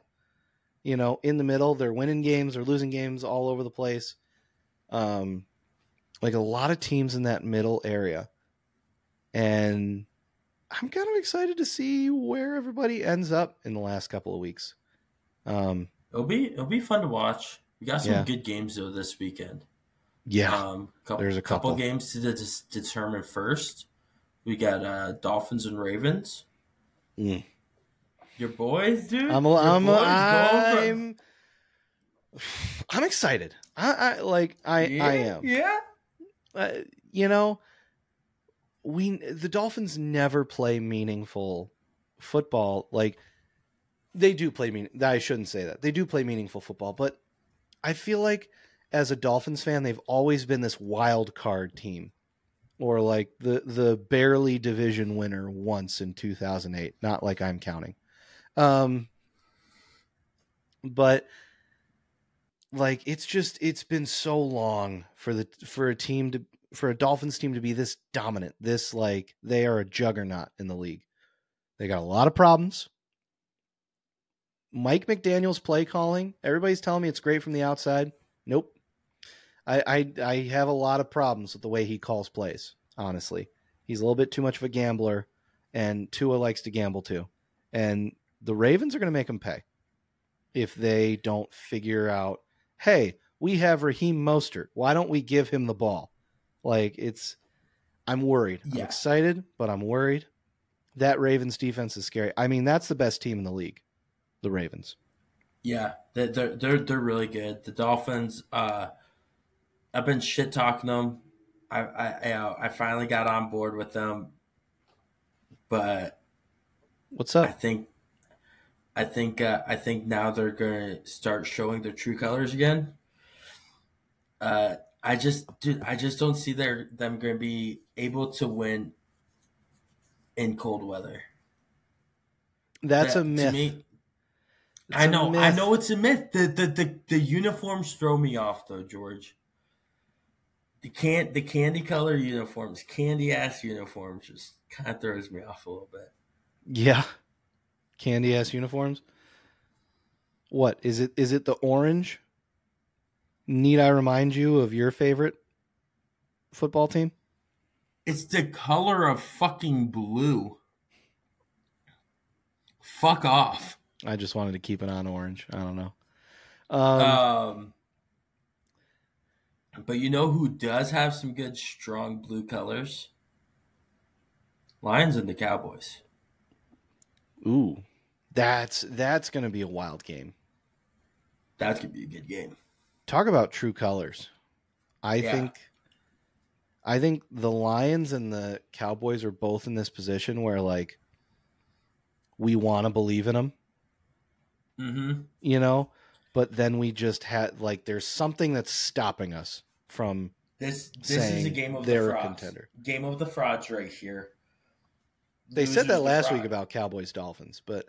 you know, in the middle. They're winning games or losing games all over the place. Um, like a lot of teams in that middle area. And I'm kind of excited to see where everybody ends up in the last couple of weeks. Um, it'll be it'll be fun to watch. We got some yeah. good games though this weekend. Yeah, um, couple, there's a couple, couple games to de- determine first. We got uh, Dolphins and Ravens. Mm. Your boys, dude. I'm a, I'm boys I'm, from... I'm excited. I, I like I yeah, I am. Yeah, uh, you know. We the Dolphins never play meaningful football, like they do play mean. I shouldn't say that. They do play meaningful football, but I feel like as a Dolphins fan, they've always been this wild card team, or like the, the barely division winner once in two thousand eight. Not like I'm counting. Um, but like, it's just, it's been so long for the, for a team to, for a Dolphins team to be this dominant, this, like, they are a juggernaut in the league. They got a lot of problems. Mike McDaniel's play calling. Everybody's telling me it's great from the outside. Nope. I, I I have a lot of problems with the way he calls plays, honestly. He's a little bit too much of a gambler, and Tua likes to gamble too. And the Ravens are going to make him pay if they don't figure out, hey, we have Raheem Mostert. Why don't we give him the ball? Like, it's, I'm worried. Yeah. I'm excited, but I'm worried. That Ravens defense is scary. I mean, that's the best team in the league, the Ravens. Yeah, they're they're they're really good. The Dolphins. Uh, I've been shit talking them. I I I finally got on board with them, but what's up? I think I think uh, I think now they're gonna start showing their true colors again. Uh, I just dude, I just don't see their them gonna be able to win in cold weather. That's that, a myth. To me, I know, I know it's a myth. The, the the the uniforms throw me off though, George. The can't the candy color uniforms, candy ass uniforms, just kind of throws me off a little bit. Yeah, candy ass uniforms. What is it? Is it the orange? Need I remind you of your favorite football team? It's the color of fucking blue. Fuck off. I just wanted to keep it on orange. I don't know. Um, um, but you know who does have some good, strong blue colors? Lions and the Cowboys. Ooh, that's that's going to be a wild game. That's going to be a good game. Talk about true colors. I yeah. think, I think the Lions and the Cowboys are both in this position where, like, we want to believe in them. Mm-hmm. You know, but then we just had, like, there's something that's stopping us from this. This is a game of the frauds. Game of the frauds right here. They Losers said that last fraud. week about Cowboys Dolphins, but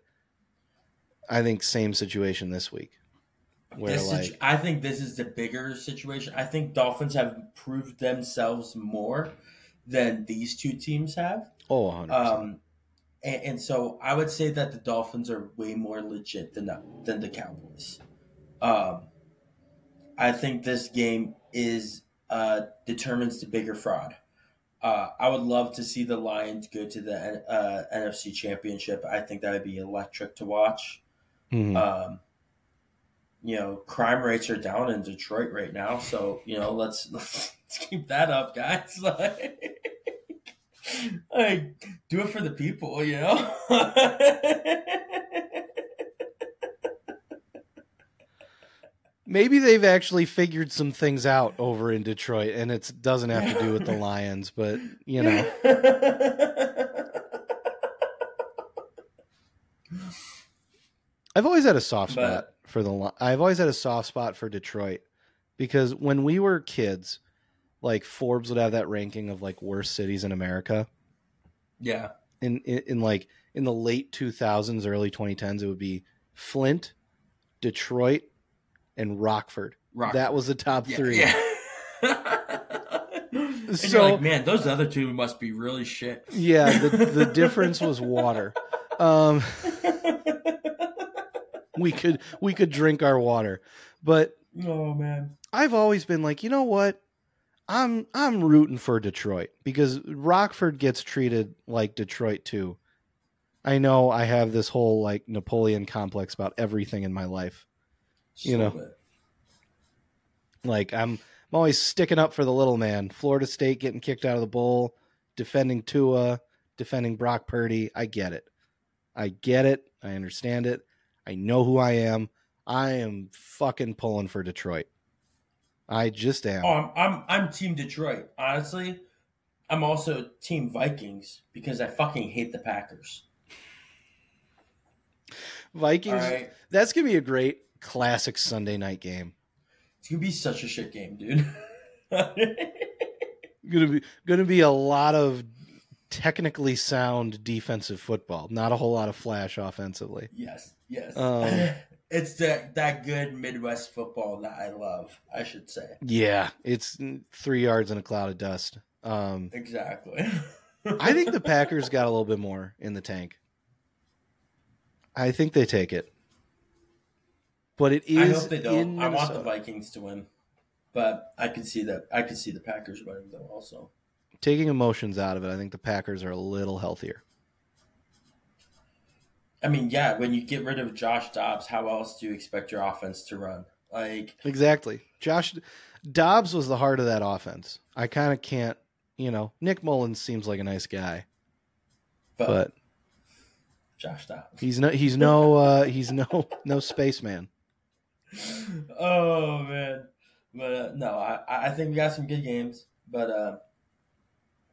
I think same situation this week. Where this like, situ- I think this is the bigger situation. I think Dolphins have proved themselves more than these two teams have. Oh, one hundred percent. Um, And, and so I would say that the Dolphins are way more legit than the, than the Cowboys. Um, I think this game is uh, determines the bigger fraud. Uh, I would love to see the Lions go to the uh, N F C Championship. I think that would be electric to watch. Mm-hmm. Um, you know, crime rates are down in Detroit right now, so you know, let's let's keep that up, guys. Like, like, do it for the people, you know? Maybe they've actually figured some things out over in Detroit, and it doesn't have to do with the Lions, but, you know. I've always had a soft spot but, for the I've always had a soft spot for Detroit, because when we were kids, like, Forbes would have that ranking of, like, worst cities in America. Yeah. In, in, in like, in the late two thousands, early twenty tens, it would be Flint, Detroit, and Rockford. Rockford. That was the top yeah, three. Yeah. And so, you're like, man, those other two must be really shit. Yeah, the, the difference was water. Um, we could we could drink our water. But oh, man. I've always been like, you know what? I'm I'm rooting for Detroit because Rockford gets treated like Detroit too. I know I have this whole like Napoleon complex about everything in my life. Just you know. Bit. Like I'm I'm always sticking up for the little man. Florida State getting kicked out of the bowl, defending Tua, defending Brock Purdy. I get it. I get it. I understand it. I know who I am. I am fucking pulling for Detroit. I just am. Oh, I'm, I'm I'm Team Detroit. Honestly, I'm also Team Vikings because I fucking hate the Packers. Vikings. All right. That's going to be a great classic Sunday night game. It's going to be such a shit game, dude. Going to be going to be a lot of technically sound defensive football, not a whole lot of flash offensively. Yes, yes. Um, it's that that good Midwest football that I love, I should say. Yeah, it's three yards in a cloud of dust. Um, exactly. I think the Packers got a little bit more in the tank. I think they take it. But it is I hope they don't. I want the Vikings to win. But I can see that I can see the Packers winning though also. Taking emotions out of it, I think the Packers are a little healthier. I mean, yeah, when you get rid of Josh Dobbs, how else do you expect your offense to run? Like Exactly. Josh Dobbs was the heart of that offense. I kind of can't, you know, Nick Mullins seems like a nice guy. But, but Josh Dobbs. He's no he's no uh, he's no no spaceman. Oh man. But uh, no, I, I think we got some good games, but uh,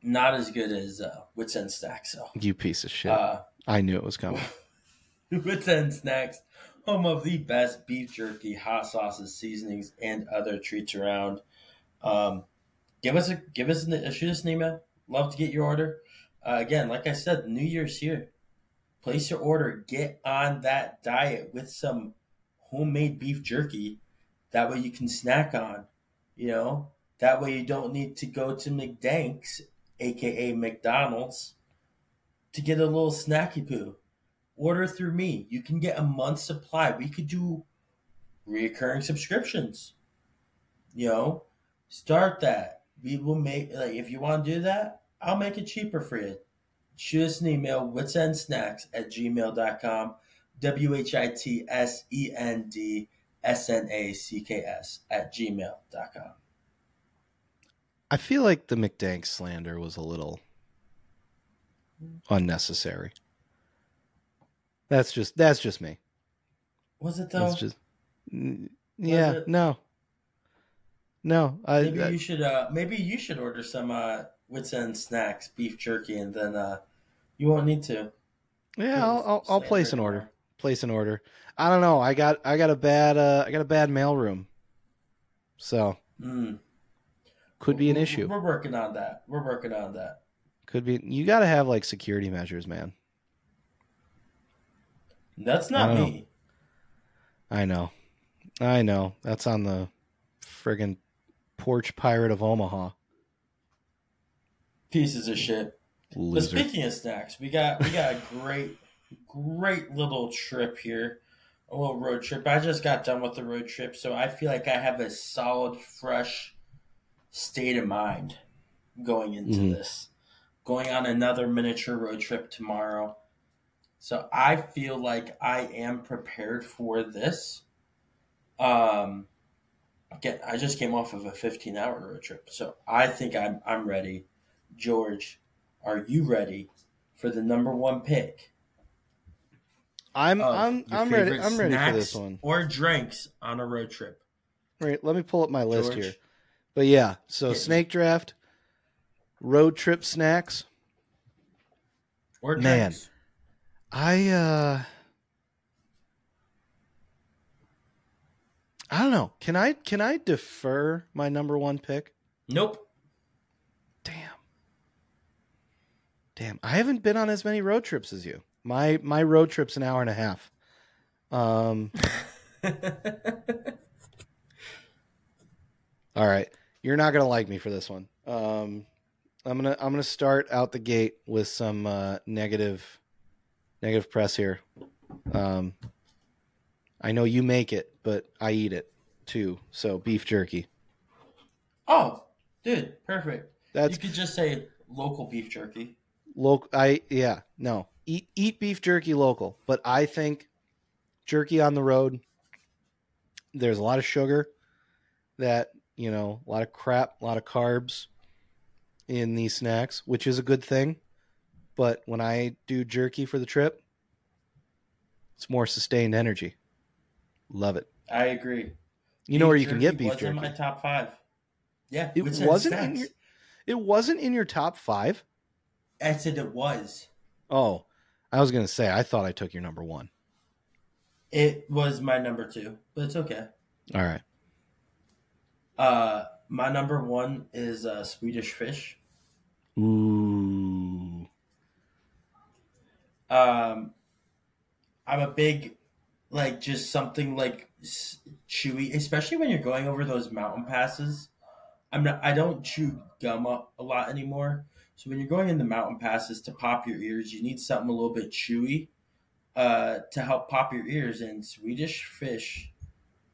not as good as uh, Wits End Snacks. So. You piece of shit. Uh, I knew it was coming. Wits End Snacks, home of the best beef jerky, hot sauces, seasonings, and other treats around. Um, give us a give us a, shoot us an email. Love to get your order. Uh, again, like I said, New Year's here. Place your order. Get on that diet with some homemade beef jerky. That way you can snack on, you know. That way you don't need to go to McDanks, a k a. McDonald's, to get a little snacky poo. Order through me. You can get a month's supply. We could do reoccurring subscriptions, you know. Start that. We will make, like, if you want to do that, I'll make it cheaper for you. Shoot us an email, witsendsnacks at gmail dot com, W H I T S E N D S N A C K S at gmail dot com. I feel like the McDank slander was a little unnecessary. That's just that's just me. Was it though? That's just, yeah, it? no, no. I, maybe I, you should uh, maybe you should order some uh, Wits End Snacks beef jerky, and then uh, you won't need to. Yeah, I'll I'll, I'll place an order. Place an order. I don't know. I got I got a bad uh, I got a bad mailroom, so mm. could be an issue. We're working on that. We're working on that. Could be. You got to have like security measures, man. That's not I me. Know. I know. I know. That's on the friggin' porch pirate of Omaha. Pieces of shit. Loser. But speaking of snacks, we got we got a great. Great little trip here, a little road trip. I just got done with the road trip, so I feel like I have a solid, fresh state of mind going into mm-hmm. this. Going on another miniature road trip tomorrow. So I feel like I am prepared for this. Um, again, I just came off of a fifteen-hour road trip, so I think I'm I'm ready. George, are you ready for the number one pick? I'm I'm I'm ready. I'm ready for this one. Or drinks on a road trip. All right, let me pull up my list George. here. But yeah, so Get snake me. draft, road trip snacks, or drinks. Man, I uh, I don't know. Can I can I defer my number one pick? Nope. Damn. Damn. I haven't been on as many road trips as you. My my road trip's an hour and a half. Um, all right, you're not gonna like me for this one. Um, I'm gonna I'm gonna start out the gate with some uh, negative negative press here. Um, I know you make it, but I eat it too. So beef jerky. Oh, dude, perfect. That's you could just say local beef jerky. Local, I yeah no. Eat, eat beef jerky local, but I think jerky on the road, there's a lot of sugar that, you know, a lot of crap, a lot of carbs in these snacks, which is a good thing. But when I do jerky for the trip, it's more sustained energy. Love it. I agree. You beef know where you can get beef jerky? It wasn't in my top five. Yeah. It wasn't in your, it wasn't in your top five? I said it was. Oh. I was going to say, I thought I took your number one. It was my number two, but it's okay. All right. Uh, my number one is uh, Swedish Fish. Ooh. Um, I'm a big, like, just something like chewy, especially when you're going over those mountain passes. I'm not. I don't chew gum up a lot anymore. So when you're going in the mountain passes to pop your ears, you need something a little bit chewy uh, to help pop your ears. And Swedish Fish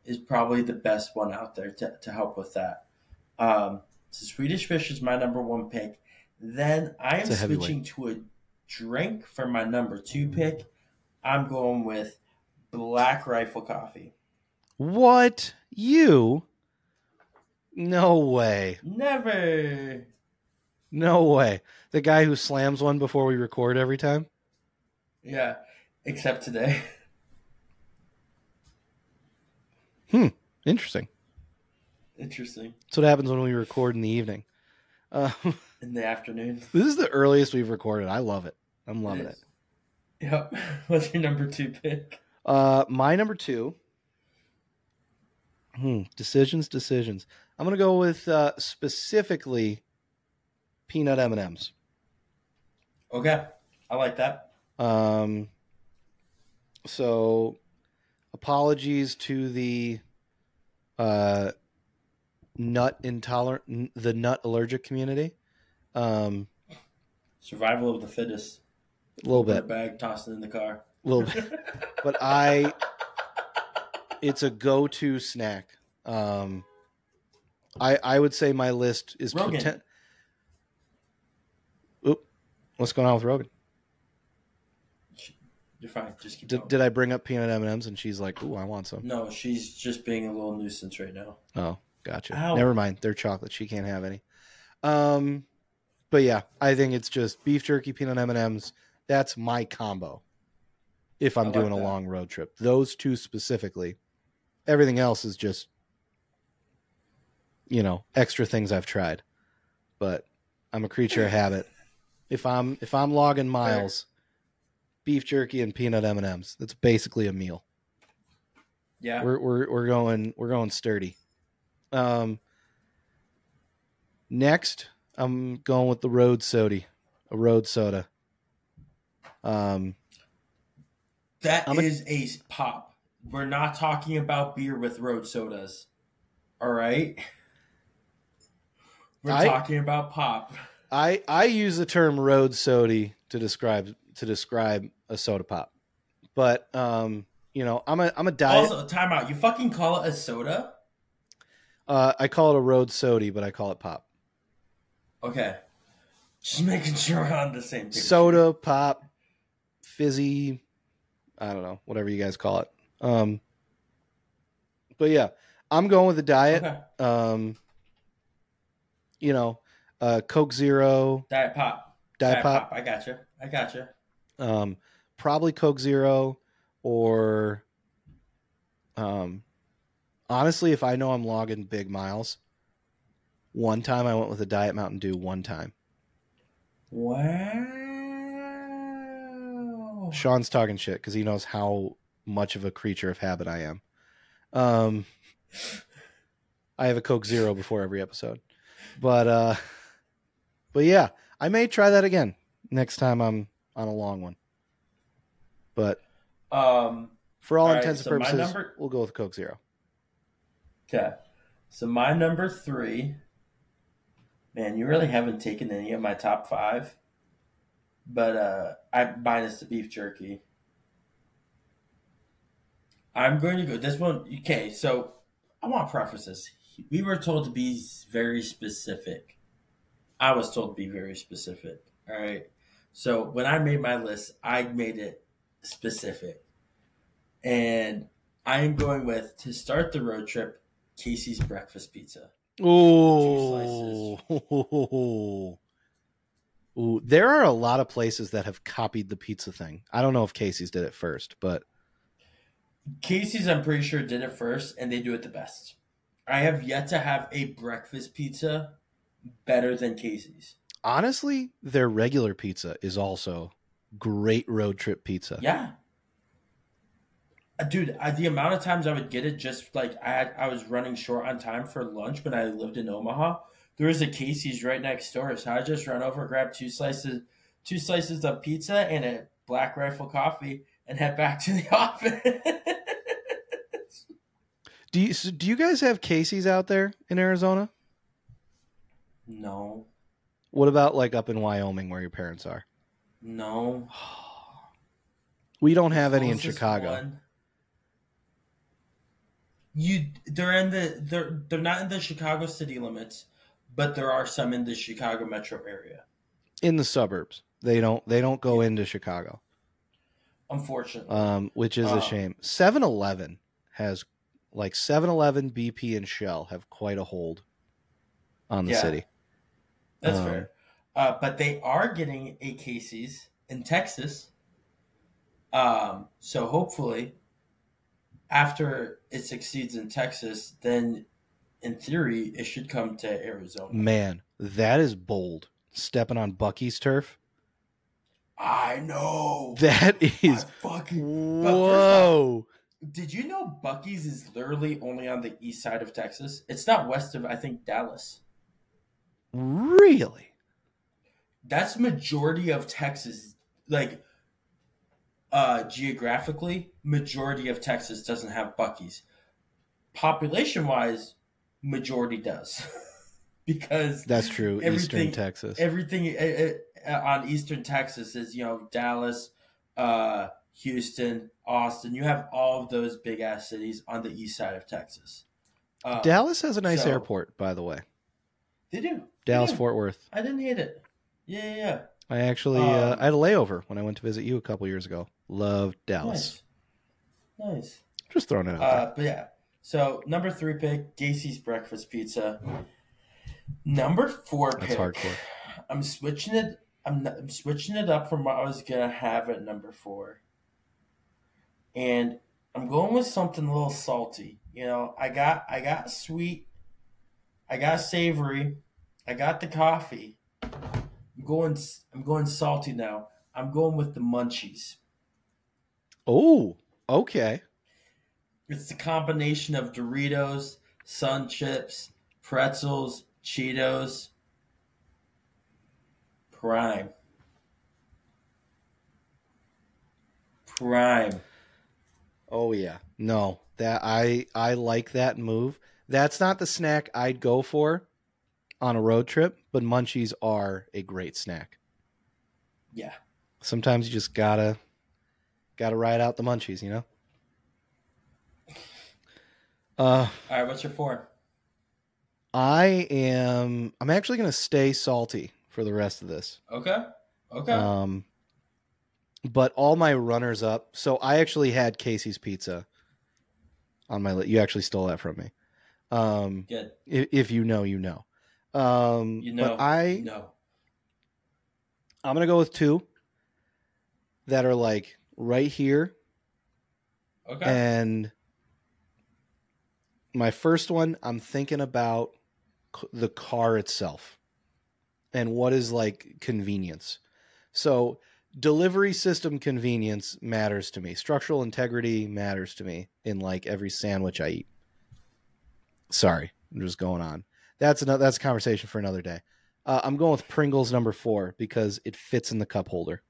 is probably the best one out there to, to help with that. Um, so Swedish Fish is my number one pick. Then I am switching to a drink for my number two pick. I'm going with Black Rifle Coffee. What? You? No way. Never. No way. The guy who slams one before we record every time? Yeah, except today. Hmm. Interesting. Interesting. That's what happens when we record in the evening. Uh, in the afternoon. This is the earliest we've recorded. I love it. I'm loving it. it. Yep. What's your number two pick? Uh, my number two. Hmm. Decisions, decisions. I'm going to go with uh, specifically peanut M and M's. Okay. I like that. Um. So apologies to the uh, nut intolerant, the nut allergic community. Um, Survival of the fittest. A little bit. A bag tossed in the car. A little bit. But I... It's a go-to snack. Um, I I would say my list is Rogan. Poten- Oop, what's going on with Rogan? You're fine. Just keep did, did I bring up peanut M and M's and she's like, "Ooh, I want some"? No, she's just being a little nuisance right now. Oh, gotcha. Ow. Never mind. They're chocolate. She can't have any. Um, but yeah, I think it's just beef jerky, peanut M and M's. That's my combo. If I'm like doing a that. long road trip, those two specifically. Everything else is just, you know, extra things I've tried, but I'm a creature of habit. If I'm, if I'm logging miles, beef jerky and peanut M and M's, that's basically a meal. Yeah. We're, we're, we're going, we're going sturdy. Um, next I'm going with the road soda, a road soda. Um, That a, is a pop. We're not talking about beer with road sodas. All right? We're I, talking about pop. I, I use the term road soda to describe to describe a soda pop. But um, you know, I'm a I'm a diet. Also, time out. You fucking call it a soda? Uh, I call it a road soda, but I call it pop. Okay. Just making sure we're on the same page. Soda, pop, fizzy, I don't know, whatever you guys call it. Um, but yeah, I'm going with the diet. Okay. Um, you know, uh, Coke Zero. Diet Pop. Diet, diet Pop. Pop. I gotcha. I gotcha. Um, probably Coke Zero or, um, honestly, if I know I'm logging big miles, one time I went with a Diet Mountain Dew one time. Wow. Sean's talking shit because he knows how much of a creature of habit I am. Um, I have a Coke Zero before every episode, but uh, but yeah, I may try that again next time I'm on a long one. But um, for all, all intents right, so and purposes, number... we'll go with Coke Zero. Okay, so my number three. Man, you really haven't taken any of my top five. But uh, I minus the beef jerky. I'm going to go this one. Okay, so I want to preface this. We were told to be very specific. I was told to be very specific. All right. So when I made my list, I made it specific, and I am going with to start the road trip. Casey's breakfast pizza. Oh. Two slices. Ooh, there are a lot of places that have copied the pizza thing. I don't know if Casey's did it first, but Casey's, I'm pretty sure, did it first, and they do it the best. I have yet to have a breakfast pizza better than Casey's. Honestly, their regular pizza is also great road trip pizza. Yeah. Dude, I, the amount of times I would get it, just like I had, I was running short on time for lunch when I lived in Omaha. There was a Casey's right next door, so I just run over, grabbed two slices, two slices of pizza and a Black Rifle coffee, and head back to the office. Do you so do you guys have Casey's out there in Arizona? No. What about like up in Wyoming where your parents are? No. We don't have any in Chicago. One. You, they're in the they're they're not in the Chicago city limits, but there are some in the Chicago metro area. In the suburbs, they don't they don't go into Chicago. Unfortunately, um, which is um, a shame. seven eleven has like seven eleven, B P, and Shell have quite a hold on the yeah, city. That's um, fair, uh, but they are getting a Casey's in Texas. Um, so hopefully, after it succeeds in Texas, then in theory, it should come to Arizona. Man, that is bold. Stepping on Bucky's turf. I know. That is fucking whoa. Off, did you know Bucky's is literally only on the east side of Texas? It's not west of, I think, Dallas. Really? That's majority of Texas. Like, Uh, geographically, majority of Texas doesn't have Bucky's. Population-wise, majority does, because that's true. Eastern Texas, everything uh, uh, on Eastern Texas is, you know, Dallas, uh, Houston, Austin. You have all of those big ass cities on the east side of Texas. Um, Dallas has a nice so, airport, by the way. They do. Dallas they do. Fort Worth. I didn't hate it. Yeah, yeah. yeah. I actually um, uh, I had a layover when I went to visit you a couple years ago. Loved Dallas. Nice. nice. Just throwing it out uh, there. But yeah, so number three pick, Casey's breakfast pizza. Mm. Number four That's pick. That's hardcore. I'm switching it. I'm, I'm switching it up from what I was gonna have at number four, and I'm going with something a little salty. You know, I got I got sweet, I got savory, I got the coffee. I'm going. I'm going salty now. I'm going with the munchies. Oh, okay. It's the combination of Doritos, Sun Chips, pretzels, Cheetos. Prime. Prime. Oh yeah. No, that I I like that move. That's not the snack I'd go for on a road trip, but munchies are a great snack. Yeah. Sometimes you just gotta, gotta ride out the munchies, you know? Uh, All right. What's your four? I am, I'm actually going to stay salty for the rest of this. Okay. Okay. Um, but all my runners up. So I actually had Casey's pizza on my list. You actually stole that from me. Um, Good. If, if you know, you know. Um, you know, but I know I'm going to go with two that are like right here. Okay. And my first one, I'm thinking about the car itself and what is like convenience. So delivery system convenience matters to me. Structural integrity matters to me in like every sandwich I eat. Sorry, I'm just going on. That's another. That's a conversation for another day. Uh, I'm going with Pringles number four because it fits in the cup holder.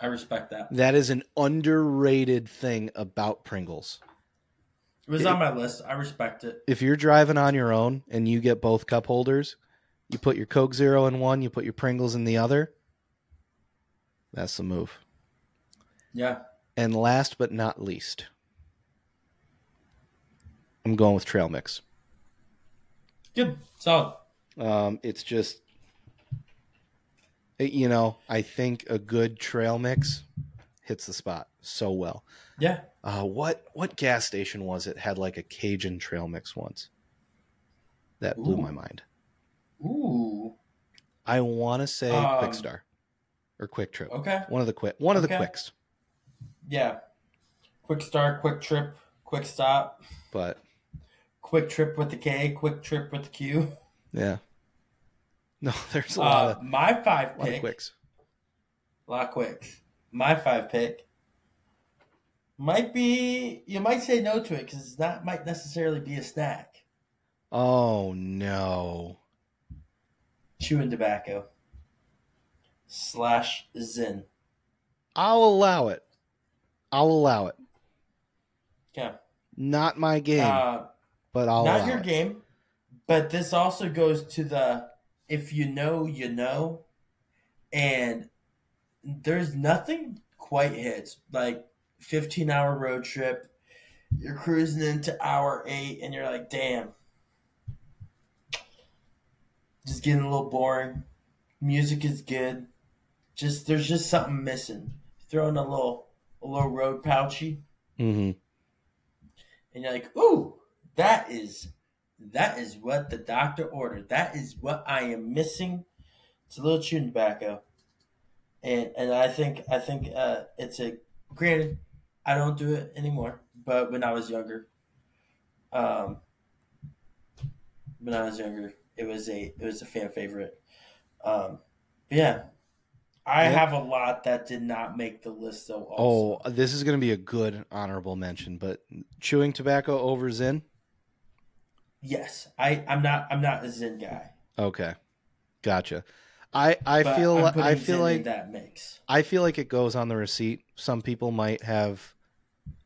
I respect that. That is an underrated thing about Pringles. It was it, on my list. I respect it. If you're driving on your own and you get both cup holders, you put your Coke Zero in one, you put your Pringles in the other. That's the move. Yeah. And last but not least, I'm going with trail mix. Good. Solid. Um, it's just, it, you know, I think a good trail mix hits the spot so well. Yeah. Uh, what what gas station was it had like a Cajun trail mix once? That Ooh. blew my mind. Ooh. I want to say um, Quick Star or Quick Trip. Okay. One of the quick one of okay. the quicks. Yeah. Quick Star, Quick Trip, Quick Stop. But Quick Trip with the K, Quick Trip with the Q. Yeah. No, there's a lot uh, of my five a lot pick. Of quicks. A lot of quicks. My five pick. Might be, you might say no to it because it's not might necessarily be a snack. Oh no! Chewing tobacco slash zin. I'll allow it. I'll allow it. Yeah. Not my game, uh, but I'll not allow your it. Game. But this also goes to the if you know, you know, and there's nothing quite hits like. fifteen hour road trip, you're cruising into hour eight, and you're like, damn. Just getting a little boring. Music is good. Just there's just something missing. Throw in a little a little road pouchy. Mm-hmm. And you're like, ooh, that is that is what the doctor ordered. That is what I am missing. It's a little chewing tobacco. And and I think I think uh, it's a granted, I don't do it anymore, but when I was younger, um, when I was younger, it was a it was a fan favorite. Um, yeah, I yep. have a lot that did not make the list though. Also. Oh, this is going to be a good honorable mention, but chewing tobacco over Zyn? Yes, I I'm not I'm not a Zyn guy. Okay, gotcha. I, I feel I feel like that mix. I feel like it goes on the receipt. Some people might have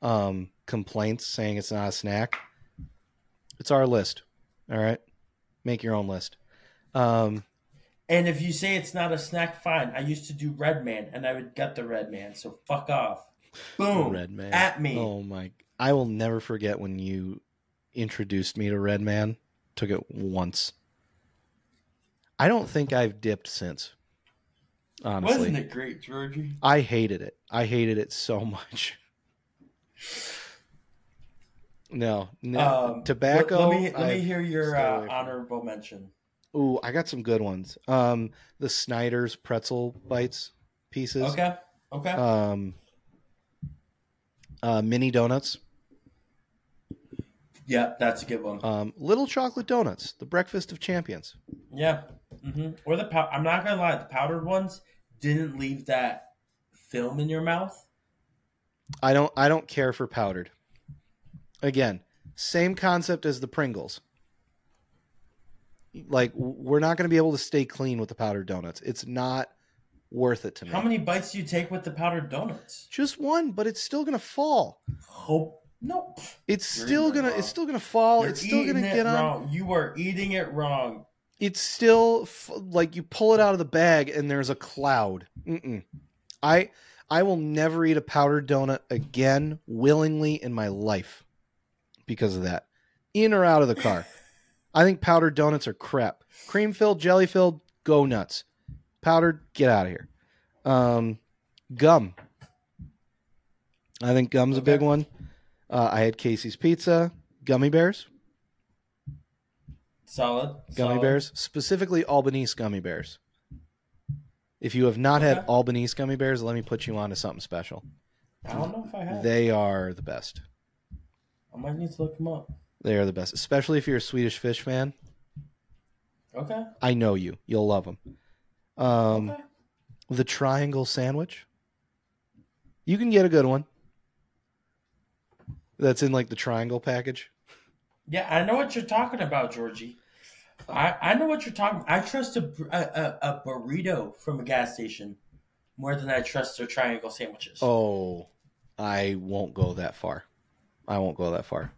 um, complaints saying it's not a snack. It's our list. All right. Make your own list. Um, and if you say it's not a snack, fine. I used to do Redman and I would gut the Redman, so fuck off. Boom. Redman. At me. Oh my, I will never forget when you introduced me to Redman. Took it once. I don't think I've dipped since. Honestly. Wasn't it great, Georgie? I hated it. I hated it so much. No, no um, tobacco. Let me let I me hear your uh, honorable mention. Ooh, I got some good ones. Um, the Snyder's pretzel bites pieces. Okay. Okay. Um, uh, mini donuts. Yeah, that's a good one. Um, little chocolate donuts, the breakfast of champions. Yeah. Mm-hmm. Or the pow- I'm not gonna lie, the powdered ones didn't leave that film in your mouth. I don't. I don't care for powdered. Again, same concept as the Pringles. Like we're not gonna be able to stay clean with the powdered donuts. It's not worth it to me. How many bites do you take with the powdered donuts? Just one, but it's still gonna fall. Hope. Nope. It's You're still gonna. It it's still gonna fall. You're it's still gonna it get wrong. on. You are eating it wrong. It's still f- like you pull it out of the bag and there's a cloud. Mm-mm. I I will never eat a powdered donut again willingly in my life because of that. In or out of the car. I think powdered donuts are crap. Cream filled, jelly filled, go nuts. Powdered, get out of here. Um, gum. I think gum's okay. a big one. Uh, I had Casey's Pizza, gummy bears. Solid. Gummy solid. bears, specifically Albanese gummy bears. If you have not okay. had Albanese gummy bears, let me put you on to something special. I don't know if I have. They are the best. I might need to look them up. They are the best, especially if you're a Swedish Fish fan. Okay. I know you. You'll love them. Um, okay. The triangle sandwich. You can get a good one. That's in like the triangle package. Yeah, I know what you're talking about, Georgie. I, I know what you're talking about. I trust a, a, a burrito from a gas station more than I trust their triangle sandwiches. Oh, I won't go that far. I won't go that far.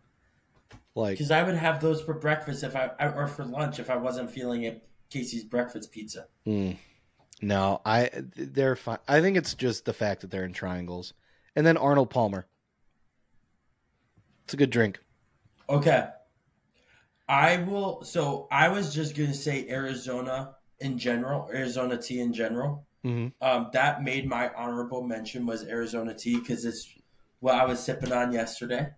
Like, because I would have those for breakfast if I or for lunch if I wasn't feeling it. Casey's breakfast pizza. Mm, no, I they're fine. I think it's just the fact that they're in triangles, and then Arnold Palmer. It's a good drink. Okay. I will. So I was just going to say Arizona in general, Arizona tea in general. Mm-hmm. Um, that made my honorable mention was Arizona tea because it's what I was sipping on yesterday.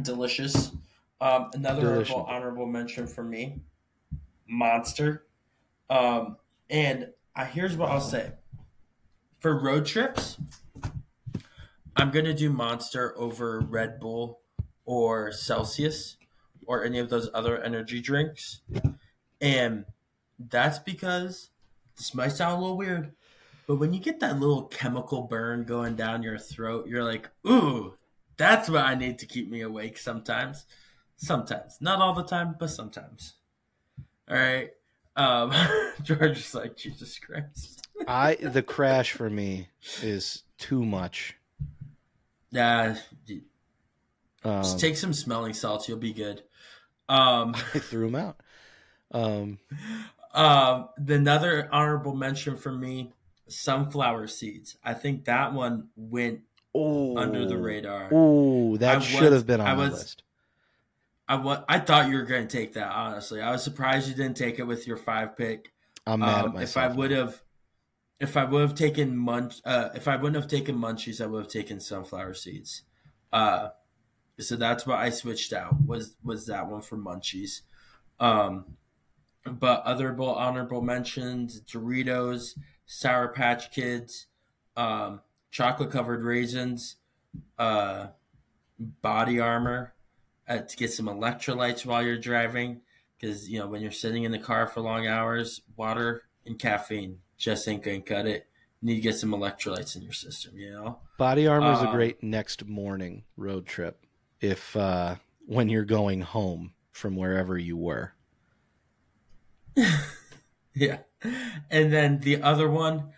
Delicious. Um, another honorable, honorable mention for me, Monster. Um, and I, here's what I'll say. For road trips, I'm going to do Monster over Red Bull or Celsius or any of those other energy drinks. And that's because this might sound a little weird, But when you get that little chemical burn going down your throat, you're like, ooh, that's what I need to keep me awake sometimes. Sometimes. Not all the time, but sometimes. All right. Um, George is like, Jesus Christ. I the crash for me is too much. Yeah. Um, Just take some smelling salts. You'll be good. Um, I threw them out. Um, um, another honorable mention for me, sunflower seeds. I think that one went oh, under the radar. Oh, that I should was, have been on I the was, list. I, was, I thought you were going to take that, honestly. I was surprised you didn't take it with your five pick. I'm mad um, at myself. If I would have, if I would have taken munch, uh, if I wouldn't have taken munchies, I would have taken sunflower seeds. Uh, so that's why I switched out. Was was that one for munchies? Um, but other honorable mentions: Doritos, Sour Patch Kids, um, chocolate covered raisins, uh, Body Armor. Uh, to get some electrolytes while you're driving, because you know when you're sitting in the car for long hours, water and caffeine just ain't gonna cut it. You need to get some electrolytes in your system, you know. Body Armor is um, a great next morning road trip if uh, when you're going home from wherever you were. Yeah, and then the other one,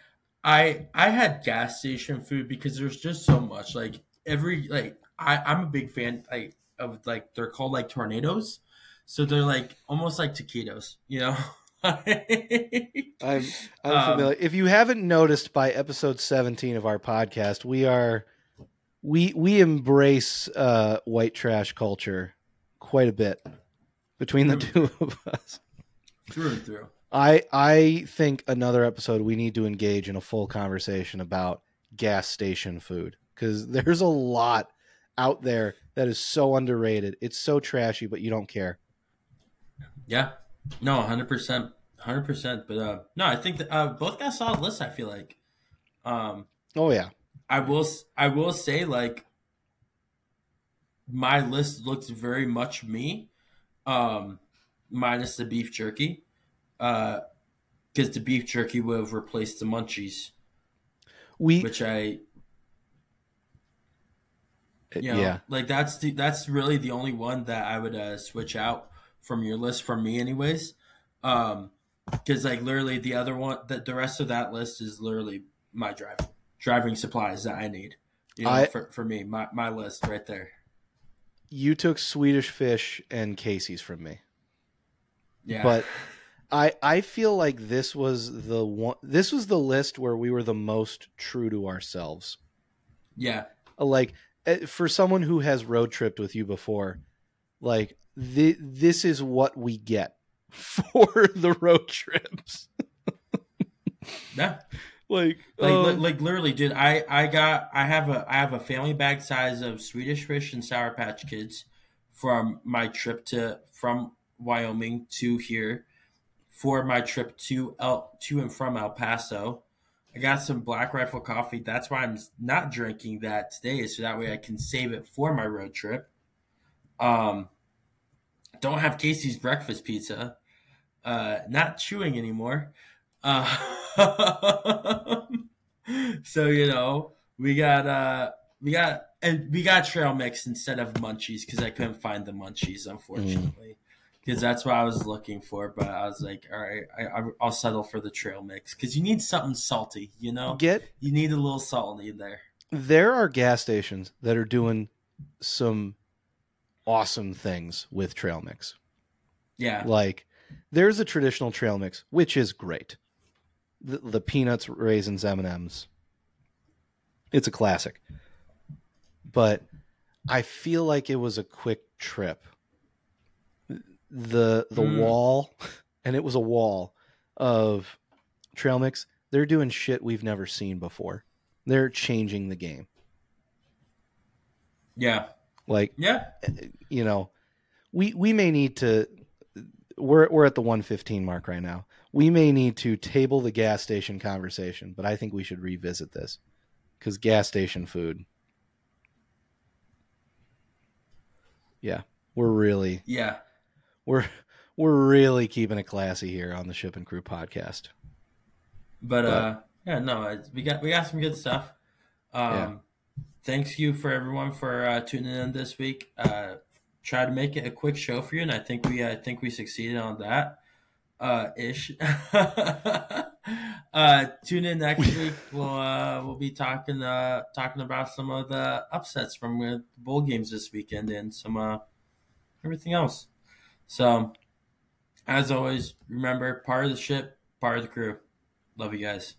I I had gas station food because there's just so much. Like every like I I'm a big fan like. Of like they're called like tornadoes, so they're like almost like taquitos, you know. I'm, I'm um, familiar. If you haven't noticed, by episode seventeen of our podcast, we are we we embrace uh, white trash culture quite a bit between the two of us. Through and through. I I think another episode we need to engage in a full conversation about gas station food, because there's a lot out there that is so underrated. It's so trashy, but you don't care. Yeah. No, one hundred percent. one hundred percent. But uh, no, I think that, uh, both got solid lists, I feel like. Um, oh, yeah. I will I will say, like, my list looks very much me, um, minus the beef jerky, because uh, the beef jerky would have replaced the munchies, we- which I... You know, yeah, like that's the, that's really the only one that I would uh, switch out from your list for me, anyways. Um, because like literally the other one, that the rest of that list is literally my driving driving supplies that I need. You know, I, for for me, my my list right there. You took Swedish Fish and Casey's from me. Yeah, but I I feel like this was the one. This was the list where we were the most true to ourselves. Yeah, like. For someone who has road tripped with you before, like th- this is what we get for the road trips. Yeah, like like, um, li- like literally, dude. I, I got I have a I have a family bag size of Swedish Fish and Sour Patch Kids from my trip to from Wyoming to here for my trip to El to and from El Paso. I got some Black Rifle Coffee. That's why I'm not drinking that today, so that way I can save it for my road trip. Um, don't have Casey's breakfast pizza. Uh, not chewing anymore. Uh, so you know we got uh, we got and we got trail mix instead of munchies because I couldn't find the munchies, unfortunately. Mm. Because that's what I was looking for, but I was like, all right, I, I'll settle for the trail mix. Because you need something salty, you know? Get, you need a little salt in there. There are gas stations that are doing some awesome things with trail mix. Yeah. Like, there's a traditional trail mix, which is great. The, the peanuts, raisins, M and M's. It's a classic. But I feel like it was a quick trip. the the mm. wall, and it was a wall of trail mix. They're doing shit we've never seen before. They're changing the game. Yeah. Like, yeah, you know, we we may need to we're we're at the one fifteen mark right now. We may need to table the gas station conversation, but I think we should revisit this because gas station food. Yeah, we're really Yeah. We're we're really keeping it classy here on the Ship and Crew podcast. But, but uh, Yeah, no, it's, we got we got some good stuff. Um, yeah. Thanks you for everyone for uh, tuning in this week. Uh, try to make it a quick show for you, and I think we I think we succeeded on that. Uh, ish. uh, tune in next week. We'll uh, we'll be talking uh, talking about some of the upsets from the bowl games this weekend and some uh, everything else. So, as always, remember, part of the ship, part of the crew. Love you guys.